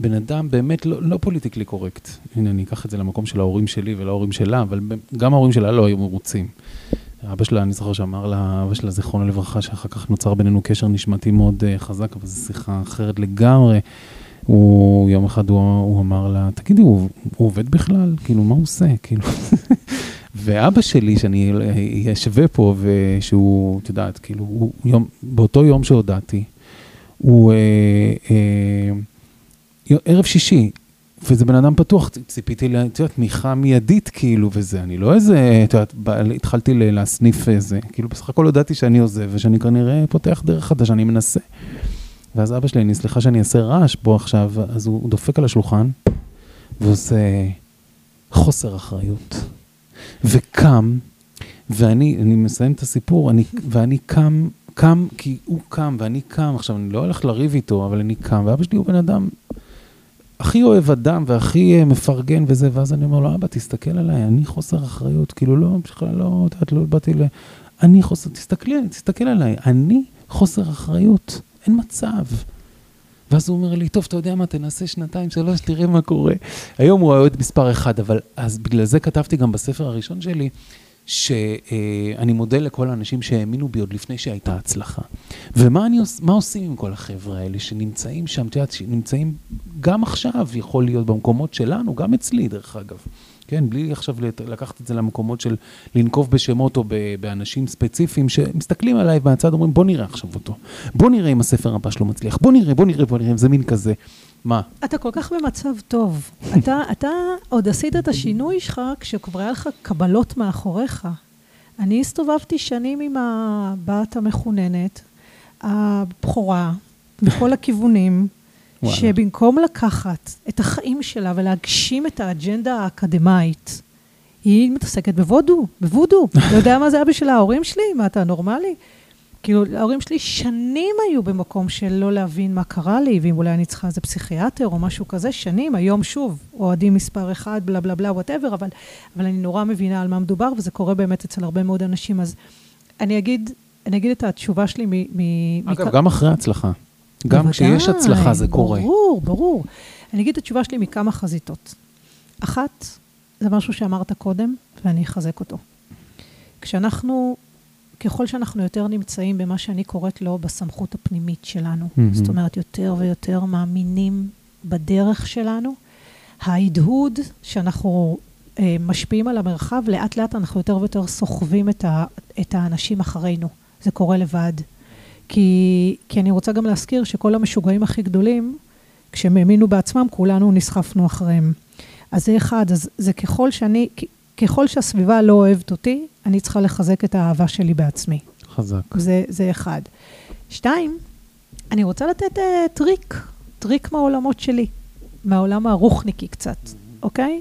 בן אדם באמת לא פוליטיקלי קורקט. הנה, אני אקח את זה למקום של ההורים שלי ולהורים שלה, אבל גם ההורים שלה לא היו מרוצים. אבא שלה, אני זוכר שאמר לה, אבא שלה זיכרונו לברכה, שאחר כך נוצר בינינו קשר נשמתי מאוד חזק, אבל זו שיחה אחרת לגמרי. יום אחד הוא אמר לה, תגידי, הוא עובד בכלל? כאילו, מה הוא עושה? ואבא שלי, שאני ישווה פה, ושהוא, את יודעת, כאילו, באותו יום שהודעתי, הוא ערב שישי, וזה בן אדם פתוח, ציפיתי לתמיכה מיידית, כאילו, וזה, אני לא איזה, את יודעת, התחלתי להסניף איזה, כאילו, בסך הכל הודעתי שאני עוזב, ושאני כנראה פותח דרך חדש, שאני מנסה. ואז אבא שלי, אני סליחה שאני אעשה רעש פה עכשיו, אז הוא דופק על השולחן, ועושה חוסר אחריות. וקם, ואני מסיים את הסיפור, ואני קם, כי הוא קם, ואני קם, עכשיו אני לא הולך לריב איתו, אבל אני קם, ואבא שלי הוא בן אדם, הכי אוהב אדם והכי מפרגן וזה, ואז אני אומר לו, אבא, תסתכל עליי, אני חוסר אחריות, כאילו לא, בכלל לא, את לא באתי ל... אני חוסר, תסתכל עליי, אני חוסר אחריות, אין מצב. ואז הוא אומר לי, טוב, אתה יודע מה, תנסה 2-3, תראה מה קורה. היום הוא עוד מספר 1, אבל אז בגלל זה כתבתי גם בספר הראשון שלי, שאני מודה לכל האנשים שהאמינו בי עוד לפני שהייתה הצלחה. ומה עושים עם כל החבר'ה האלה שנמצאים שם, שנמצאים גם עכשיו, יכול להיות במקומות שלנו, גם אצלי דרך אגב. כן, בלי עכשיו לקחת את זה למקומות של לנקוף בשמות או באנשים ספציפיים שמסתכלים עליי מהצד, אומרים בוא נראה עכשיו אותו, בוא נראה אם הספר הבא שלו מצליח, בוא נראה, אם זה מין כזה. מה? אתה כל כך במצב טוב. אתה עוד עשית את השינוי שלך כשכבר היה לך קבלות מאחוריך. אני הסתובבתי שנים עם הבת המכוננת, הבחורה, מכל הכיוונים, שבמקום לקחת את החיים שלה ולהגשים את האג'נדה האקדמית, היא מתעסקת בוודו. אתה יודע מה זה היה בשביל ההורים שלי? מה, אתה נורמלי? כאילו, ההורים שלי שנים היו במקום שלא להבין מה קרה לי, ואם אולי אני צריכה איזה פסיכיאטר או משהו כזה, שנים, היום שוב, אוהדים מספר 1, בלה בלה בלה, whatever, אבל אני נורא מבינה על מה מדובר, וזה קורה באמת אצל הרבה מאוד אנשים, אז אני אגיד את התשובה שלי אגב, גם אחרי ההצלחה. גם כשיש הצלחה זה קורה. ברור. אני אגיד את התשובה שלי מכמה חזיתות. אחת, זה משהו שאמרת קודם, ואני אחזק אותו. ככל שאנחנו יותר נמצאים במה שאני קוראת לו בסמכות הפנימית שלנו, זאת אומרת, יותר ויותר מאמינים בדרך שלנו, ההדהוד שאנחנו משפיעים על המרחב, לאט לאט אנחנו יותר ויותר סוחבים את האנשים אחרינו. זה קורה לבד. כי אני רוצה גם להזכיר שכל המשוגעים הכי גדולים, כשהם האמינו בעצמם, כולנו נסחפנו אחריהם. אז זה אחד, אז זה ככל שהסביבה לא אוהבת אותי, אני צריכה לחזק את האהבה שלי בעצמי. חזק. זה אחד. 2, אני רוצה לתת טריק מהעולמות שלי, מהעולם הרוחניקי קצת, אוקיי?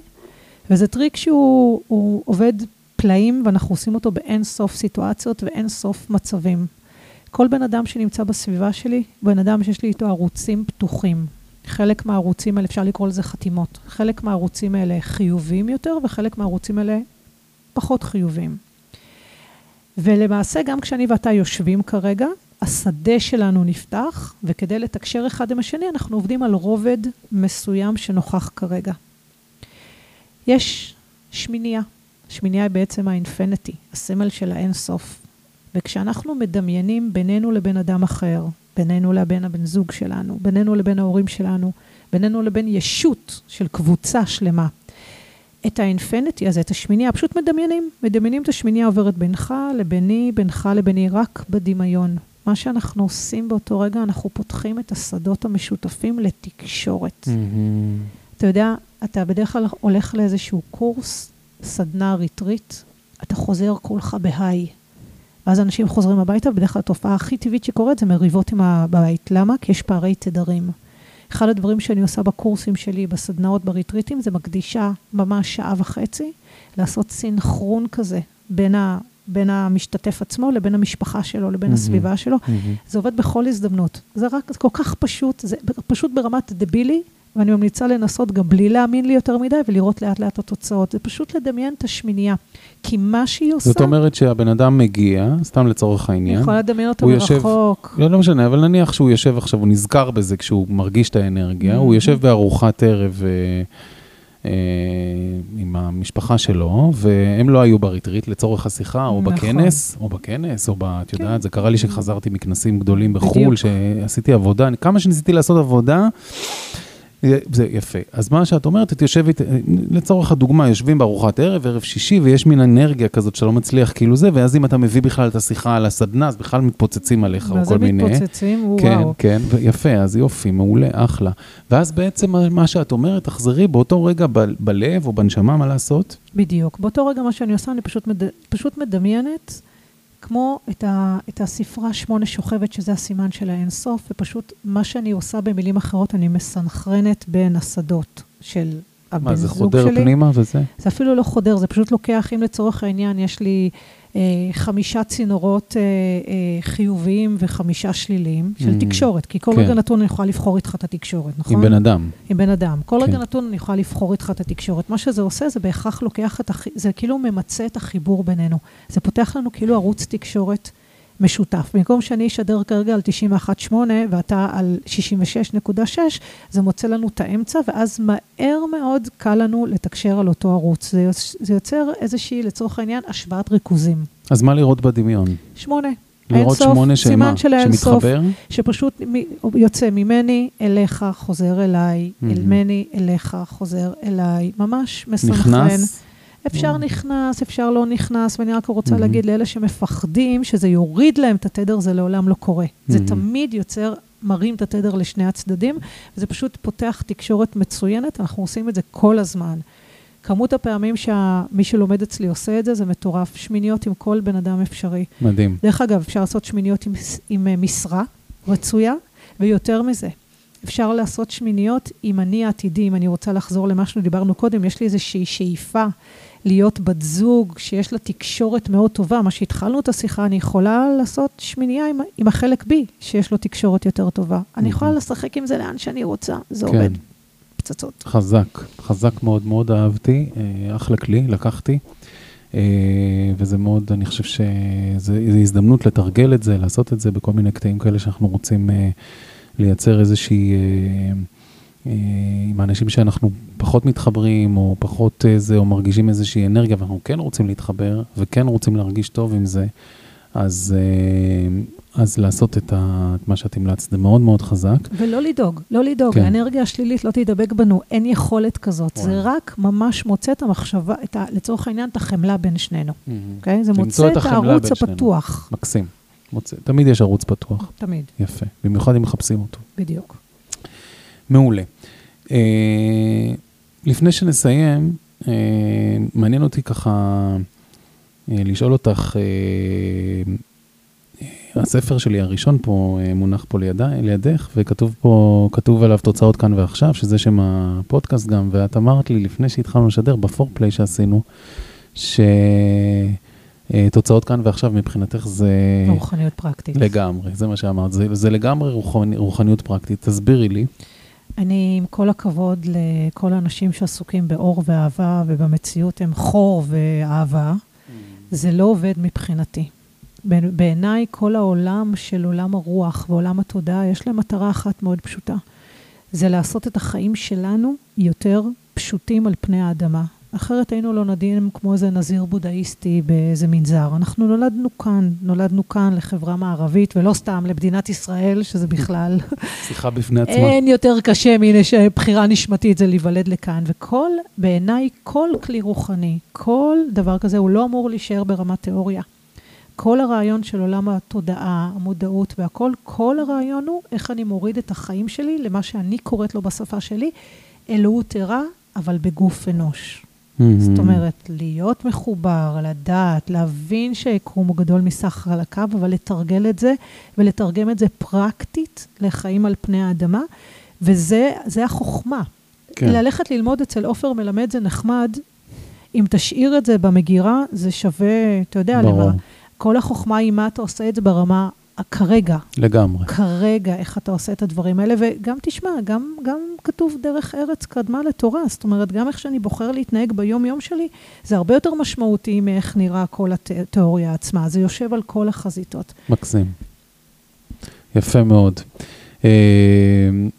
וזה טריק שהוא עובד פלאים, ואנחנו עושים אותו באין סוף סיטואציות ואין סוף מצבים. כל בן אדם שנמצא בסביבה שלי, בן אדם שיש לי איתו ערוצים פתוחים. חלק מהערוצים האלה, אפשר לקרוא לזה חתימות. חלק מהערוצים האלה חיובים יותר, וחלק מהערוצים האלה פחות חיובים. ולמעשה, גם כשאני ואתה יושבים כרגע, השדה שלנו נפתח, וכדי לתקשר אחד עם השני, אנחנו עובדים על רובד מסוים שנוכח כרגע. יש שמיניה. שמיניה היא בעצם האינפיניטי, הסמל של האינסוף. וכשאנחנו מדמיינים בינינו לבין אדם אחר, בינינו לבין הבן זוג שלנו, בינינו לבין ההורים שלנו, בינינו לבין ישות של קבוצה שלמה, את האינפיניטי הזה, את השמינייה, פשוט מדמיינים את השמינייה עוברת בינך לביני, בינך לביני, רק בדמיון. מה שאנחנו עושים באותו רגע, אנחנו פותחים את השדות המשותפים לתקשורת. אתה יודע, אתה בדרך כלל הולך לאיזשהו קורס, סדנה ריטריט, אתה חוזר כולך בהיי. ואז אנשים חוזרים הביתה, ובדרך כלל התופעה הכי טבעית שקורית, זה מריבות עם הבית. למה? כי יש פערי תדרים. אחד הדברים שאני עושה בקורסים שלי, בסדנאות, בריטריטים, זה מקדישה ממש 1.5 שעות, לעשות סינכרון כזה, בין המשתתף עצמו, לבין המשפחה שלו, לבין הסביבה שלו. זה עובד בכל הזדמנות. זה רק כל כך פשוט, זה פשוט ברמת דבילי, ואני ממליצה לנסות גם בלי להאמין לי יותר מדי, ולראות לאט לאט התוצאות. זה פשוט לדמיין את השמינייה. כי מה שהיא עושה... זאת אומרת שהבן אדם מגיע, סתם לצורך העניין. יכול לדמיין אותו מרחוק. לא משנה, אבל נניח שהוא יושב עכשיו, הוא נזכר בזה כשהוא מרגיש את האנרגיה, הוא יושב בארוחת ערב עם המשפחה שלו, והם לא היו בריטריט לצורך השיחה, או בכנס, או את יודעת, זה קרה לי שחזרתי מכנסים גדולים בחול, שעשיתי עבודה, כמה שניסיתי לעשות עבודה, זה יפה. אז מה שאת אומרת, את יושבת, לצורך הדוגמה, יושבים בארוחת ערב, ערב שישי, ויש מין אנרגיה כזאת שלא מצליח כאילו זה, ואז אם אתה מביא בכלל את השיחה על הסדנה, אז בכלל מתפוצצים עליך, או כל מיני. כן, וואו. כן, יפה, אז יופי, מעולה, אחלה. ואז בעצם מה שאת אומרת, תחזרי באותו רגע בלב או בנשמה, מה לעשות? בדיוק. באותו רגע מה שאני עושה, אני פשוט מדמיינת, כמו את הספרה 8 שוכבת, שזה הסימן של האינסוף, ופשוט מה שאני עושה במילים אחרות, אני מסנחרנת בין השדות של הבן זוג שלי. מה, זה חודר פנימה וזה? זה אפילו לא חודר, זה פשוט לוקח, אם לצורך העניין יש לי 5 צינורות חיוביים ו5 שליליים של תקשורת, כי כל רגע נתון אני יכולה לבחור איתך את התקשורת, נכון? עם בן אדם. עם בן אדם. כל רגע נתון אני יכולה לבחור איתך את התקשורת. מה שזה עושה, זה בהכרח לוקח, זה כאילו ממצה את החיבור בינינו. זה פותח לנו כאילו ערוץ תקשורת משותף. במקום שאני אשדר כרגע על 91.8 ואתה על 66.6, זה מוצא לנו את האמצע, ואז מהר מאוד קל לנו לתקשר על אותו ערוץ. זה יוצר איזושהי, לצורך העניין, השוואת ריכוזים. אז מה לראות בדמיון? 8. לראות 8 שמה? שמתחבר? שפשוט יוצא ממני, אליך, חוזר אליי, ממני, אליך, חוזר אליי. ממש מסנכרן. נכנס? אפשר נכנס, אפשר לא נכנס, ואני רק רוצה להגיד לאלה שמפחדים, שזה יוריד להם את התדר, זה לעולם לא קורה. זה תמיד יוצר, מרים את התדר לשני הצדדים, וזה פשוט פותח תקשורת מצוינת, אנחנו עושים את זה כל הזמן. כמות הפעמים שמי שלומד אצלי עושה את זה, זה מטורף. שמיניות עם כל בן אדם אפשרי. מדהים. דרך אגב, אפשר לעשות שמיניות עם משרה רצויה, ויותר מזה. אפשר לעשות שמיניות עם אני העתידי, אם אני רוצה לחזור למה שדיברנו קודם, יש לי איזושהי שאיפה, להיות בת זוג שיש לה תקשורת מאוד טובה, מה שהתחלנו את השיחה, אני יכולה לעשות שמיניה עם החלק בי, שיש לו תקשורת יותר טובה. אני יכולה לשחק עם זה לאן שאני רוצה, זה עובד. פצצות. חזק, חזק מאוד מאוד אהבתי, אחלה כלי, לקחתי, וזה מאוד, אני חושב שזה הזדמנות לתרגל את זה, לעשות את זה בכל מיני קטעים כאלה שאנחנו רוצים לייצר איזושהי... עם האנשים שאנחנו פחות מתחברים, או פחות זה, או מרגישים איזושהי אנרגיה, ואנחנו כן רוצים להתחבר, וכן רוצים להרגיש טוב עם זה, אז לעשות את מה שאת המלצת, זה מאוד מאוד חזק. ולא לדאוג, לא לדאוג, האנרגיה השלילית לא תדבק בנו, אין יכולת כזאת, זה רק ממש מוצא את המחשבה, לצורך העניין, את החמלה בין שנינו, אוקיי? זה מוצא את הערוץ הפתוח. מקסים, תמיד יש ערוץ פתוח. תמיד. יפה, במיוחד אם מחפשים אותו. בדיוק. מעולה. לפני שנסיים, מעניין אותי ככה לשאול אותך, הספר שלי הראשון פה מונח פה לידך, וכתוב פה, כתוב עליו תוצאות כאן ועכשיו, שזה שם הפודקאסט גם, ואת אמרת לי לפני שהתחלנו לשדר בפורפליי שעשינו, תוצאות כאן ועכשיו מבחינתך זה... רוחניות פרקטית. לגמרי, זה מה שאמרת, זה לגמרי רוחניות פרקטית, תסבירי לי. אני, עם כל הכבוד לכל האנשים שעסוקים באור ואהבה, ובמציאות הם חור ואהבה, זה לא עובד מבחינתי. בעיניי, כל העולם של עולם הרוח ועולם התודעה, יש להם מטרה אחת מאוד פשוטה. זה לעשות את החיים שלנו יותר פשוטים על פני האדמה. אחרת היינו לא נדים כמו איזה נזיר בודהיסטי באיזה מנזר. אנחנו נולדנו כאן לחברה מערבית, ולא סתם למדינת ישראל, שזה בכלל... שיחה בפני עצמה. אין יותר קשה, הנה שבחירה נשמתית זה להיוולד לכאן. וכל, בעיניי, כל כלי רוחני, כל דבר כזה, הוא לא אמור להישאר ברמת תיאוריה. כל הרעיון של עולם התודעה, המודעות והכל, כל הרעיון הוא איך אני מוריד את החיים שלי, למה שאני קוראת לו בשפה שלי, אלוהות ערה, אבל בגוף אנוש. זאת אומרת, להיות מחובר, לדעת, להבין שהיקום הוא גדול מסך על הקו, אבל לתרגל את זה, ולתרגם את זה פרקטית לחיים על פני האדמה, וזה החוכמה. ללכת ללמוד אצל עופר מלמד זה נחמד, אם תשאיר את זה במגירה, זה שווה, אתה יודע, למה. כל החוכמה היא מה אתה עושה את זה ברמה כרגע. לגמרי. כרגע, איך אתה עושה את הדברים האלה, וגם תשמע, גם כתוב דרך ארץ קדמה לתורה, זאת אומרת, גם איך שאני בוחר להתנהג ביום-יום שלי, זה הרבה יותר משמעותי מאיך נראה כל התיאוריה עצמה, זה יושב על כל החזיתות. מקסים. יפה מאוד.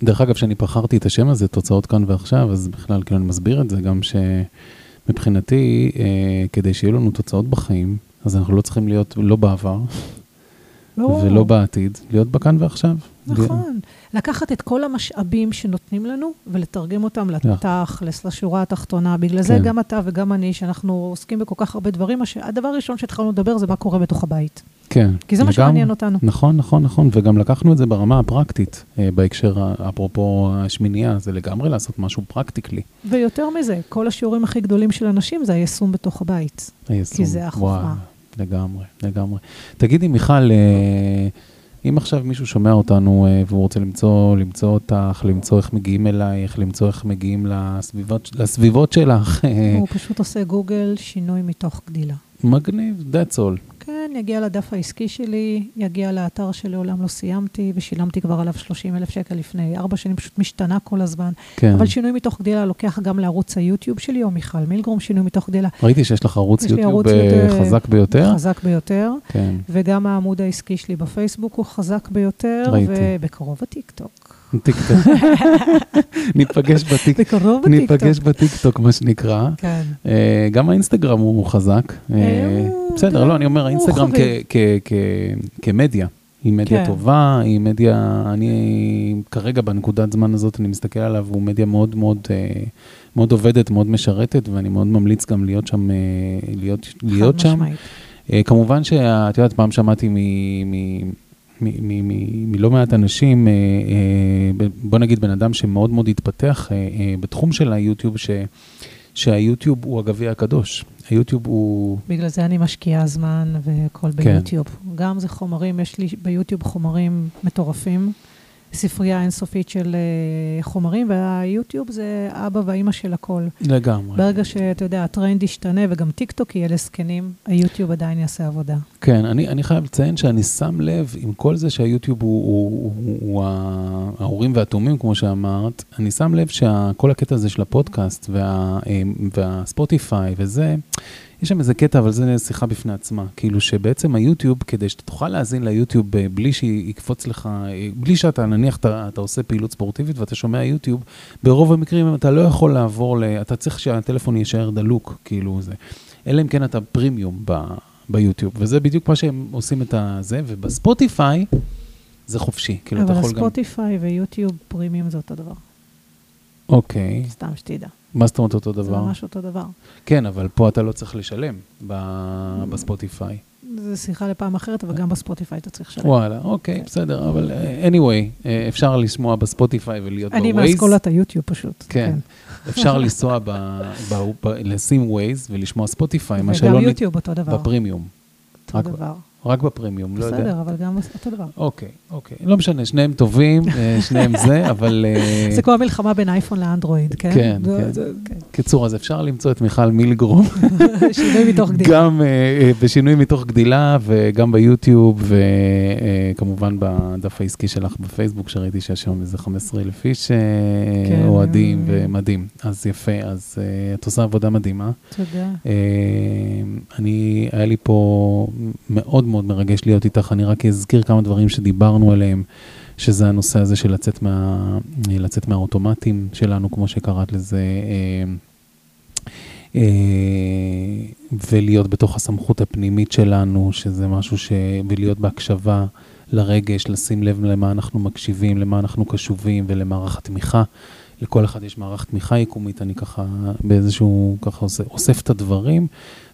דרך אגב, שאני בחרתי את השם הזה, תוצאות כאן ועכשיו, אז בכלל כאילו אני מסביר את זה, גם שמבחינתי, כדי שיהיו לנו תוצאות בחיים, אז אנחנו לא צריכים להיות לא בעבר, ולא בעתיד, להיות בכאן ועכשיו. נכון. לקחת את כל המשאבים שנותנים לנו, ולתרגם אותם לתכלס, לשורה התחתונה. בגלל זה גם אתה וגם אני, שאנחנו עוסקים בכל כך הרבה דברים, הדבר הראשון שהתחלנו לדבר זה מה קורה בתוך הבית. כן. כי זה מה שמעניין אותנו. נכון, נכון, נכון. וגם לקחנו את זה ברמה הפרקטית, בהקשר, אפרופו השמינייה, זה לגמרי לעשות משהו פרקטיקלי. ויותר מזה, כל השיעורים הכי גדולים של אנשים זה היישום בתוך הבית. כי זה החוכמה. לגמרי, לגמרי. תגידי, מיכל, אם עכשיו מישהו שומע אותנו והוא רוצה למצוא אותך, למצוא איך מגיעים אלייך, למצוא איך מגיעים לסביבות שלך. הוא פשוט עושה גוגל, שינוי מתוך גדילה. מגניב, that's all. כן, יגיע לדף העסקי שלי, יגיע לאתר שלעולם לא סיימתי, ושילמתי כבר עליו 30,000 שקל לפני 4 שנים, פשוט משתנה כל הזמן. כן. אבל שינוי מתוך גדילה לוקח גם לערוץ היוטיוב שלי, או מיכל מילגרום, שינוי מתוך גדילה. ראיתי שיש לך ערוץ יוטיוב חזק ביותר. חזק ביותר. כן. וגם העמוד העסקי שלי בפייסבוק הוא חזק ביותר. ראיתי. ובקרוב הטיקטוק. ניפגש בטיקטוק, מה שנקרא. גם האינסטגרם הוא חזק. בסדר, לא, אני אומר, האינסטגרם כמדיה, היא מדיה טובה, היא מדיה, אני כרגע בנקודת זמן הזאת, אני מסתכל עליו, הוא מדיה מאוד מאוד עובדת, מאוד משרתת, ואני מאוד ממליץ גם להיות שם, להיות שם. כמובן שאת יודעת, פעם שמעתי מלא מעט אנשים, בוא נגיד בן אדם שמאוד מאוד התפתח בתחום של היוטיוב, שהיוטיוב הוא הגביע הקדוש. היוטיוב הוא... בגלל זה אני משקיעה זמן וכל ביוטיוב. גם זה חומרים, יש לי ביוטיוב חומרים מטורפים, ספרייה אינסופית של חומרים, והיוטיוב זה אבא ואימא של הכל. לגמרי. ברגע שאתה יודע, הטרנד ישתנה, וגם טיקטוק יהיה לזקנים, היוטיוב עדיין יעשה עבודה. כן, אני חייב לציין שאני שם לב, עם כל זה שהיוטיוב הוא האורים והתומים, כמו שאמרת, אני שם לב שכל הקטע הזה של הפודקאסט, והספוטיפיי וזה, יש שם איזה קטע, אבל זה שיחה בפני עצמה. כאילו שבעצם היוטיוב, כדי שאתה תוכל להזין ליוטיוב בלי שיקפוץ לך, בלי שאתה נניח, אתה עושה פעילות ספורטיבית ואתה שומע יוטיוב, ברוב המקרים אתה לא יכול לעבור, אתה צריך שהטלפון יישאר דלוק, כאילו זה. אלא אם כן אתה פרימיום ביוטיוב, וזה בדיוק מה שהם עושים את זה, ובספוטיפיי זה חופשי. אבל הספוטיפיי ויוטיוב פרימיום זה אותו דבר. אוקיי. סתם שתדע. מה זאת אומרת אותו דבר? זה ממש אותו דבר. כן, אבל פה אתה לא צריך לשלם בספוטיפיי. זה שיחה לפעם אחרת, אבל גם בספוטיפיי אתה צריך לשלם. וואלה, אוקיי, בסדר, אבל anyway, אפשר לשמוע בספוטיפיי ולהיות בווייז. אני מאסכולת היוטיוב פשוט. כן, אפשר לנסוע, לשים ווייז ולשמוע ספוטיפיי, מה שלא... וגם יוטיוב אותו דבר. בפרימיום. אותו דבר. רק בפרימיום, לא יודע. בסדר, אבל גם אותו דבר. אוקיי. לא משנה, שניהם טובים, שניהם זה, אבל... זה כמו המלחמה בין אייפון לאנדרואיד, כן? כן, כן. קיצור, אז אפשר למצוא את מיכל מילגרום. שינוי מתוך גדילה. גם בשינוי מתוך גדילה, וגם ביוטיוב, וכמובן בדף העסקי שלך בפייסבוק, שראיתי שיש היום איזה 15,000 אוהדים ומדהים. אז יפה, אז את עושה עבודה מדהימה. תודה. היה לי פה מאוד מאוד מרגש להיות איתך, אני רק אזכיר כמה דברים שדיברנו עליהם, שזה הנושא הזה של לצאת מהאוטומטים שלנו, כמו שקראת לזה, ולהיות בתוך הסמכות הפנימית שלנו, שזה משהו ולהיות בהקשבה לרגש, לשים לב למה אנחנו מקשיבים, למה אנחנו קשובים, ולמערך התמיכה. לכל אחד יש מערך תמיכה יקומית, אני ככה באיזשהו, ככה אוסף את הדברים,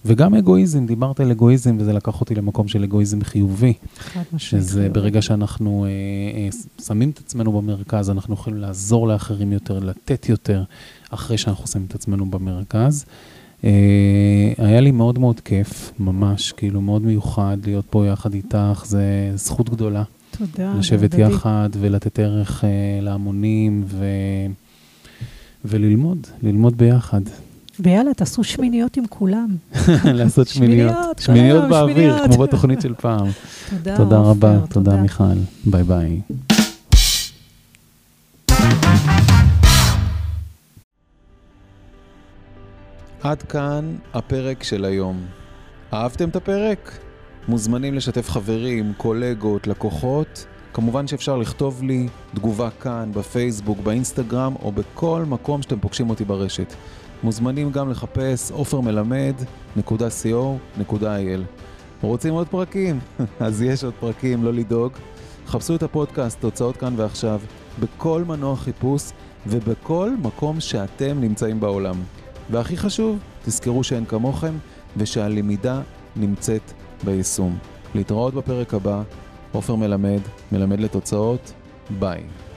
וגם אגואיזם, דיברת על אגואיזם, וזה לקח אותי למקום של אגואיזם חיובי. שזה ברגע שאנחנו שמים את עצמנו במרכז, אנחנו יכולים לעזור לאחרים יותר, לתת יותר, אחרי שאנחנו שמים את עצמנו במרכז. היה לי מאוד מאוד כיף, ממש, כאילו מאוד מיוחד, להיות פה יחד איתך, זה זכות גדולה. תודה. לשבת יחד ולתת ערך להמונים, וללמוד ביחד. ויאללה, תעשו שמיניות עם כולם. לעשות שמיניות. שמיניות באוויר, כמו בתוכנית של פעם. תודה רבה, תודה מיכל. ביי ביי. עד כאן הפרק של היום. אהבתם את הפרק? מוזמנים לשתף חברים, קולגות, לקוחות. כמובן שאפשר לכתוב לי תגובה כאן, בפייסבוק, באינסטגרם, או בכל מקום שאתם פוגשים אותי ברשת. מוזמנים גם לחפש ofermelamed.co.il. רוצים עוד פרקים? אז יש עוד פרקים, לא לדאוג. חפשו את הפודקאסט, תוצאות כאן ועכשיו, בכל מנוע חיפוש, ובכל מקום שאתם נמצאים בעולם. והכי חשוב, תזכרו שאין כמוכם, ושהלמידה נמצאת ביישום. להתראות בפרק הבא. עופר מלמד לתוצאות, ביי.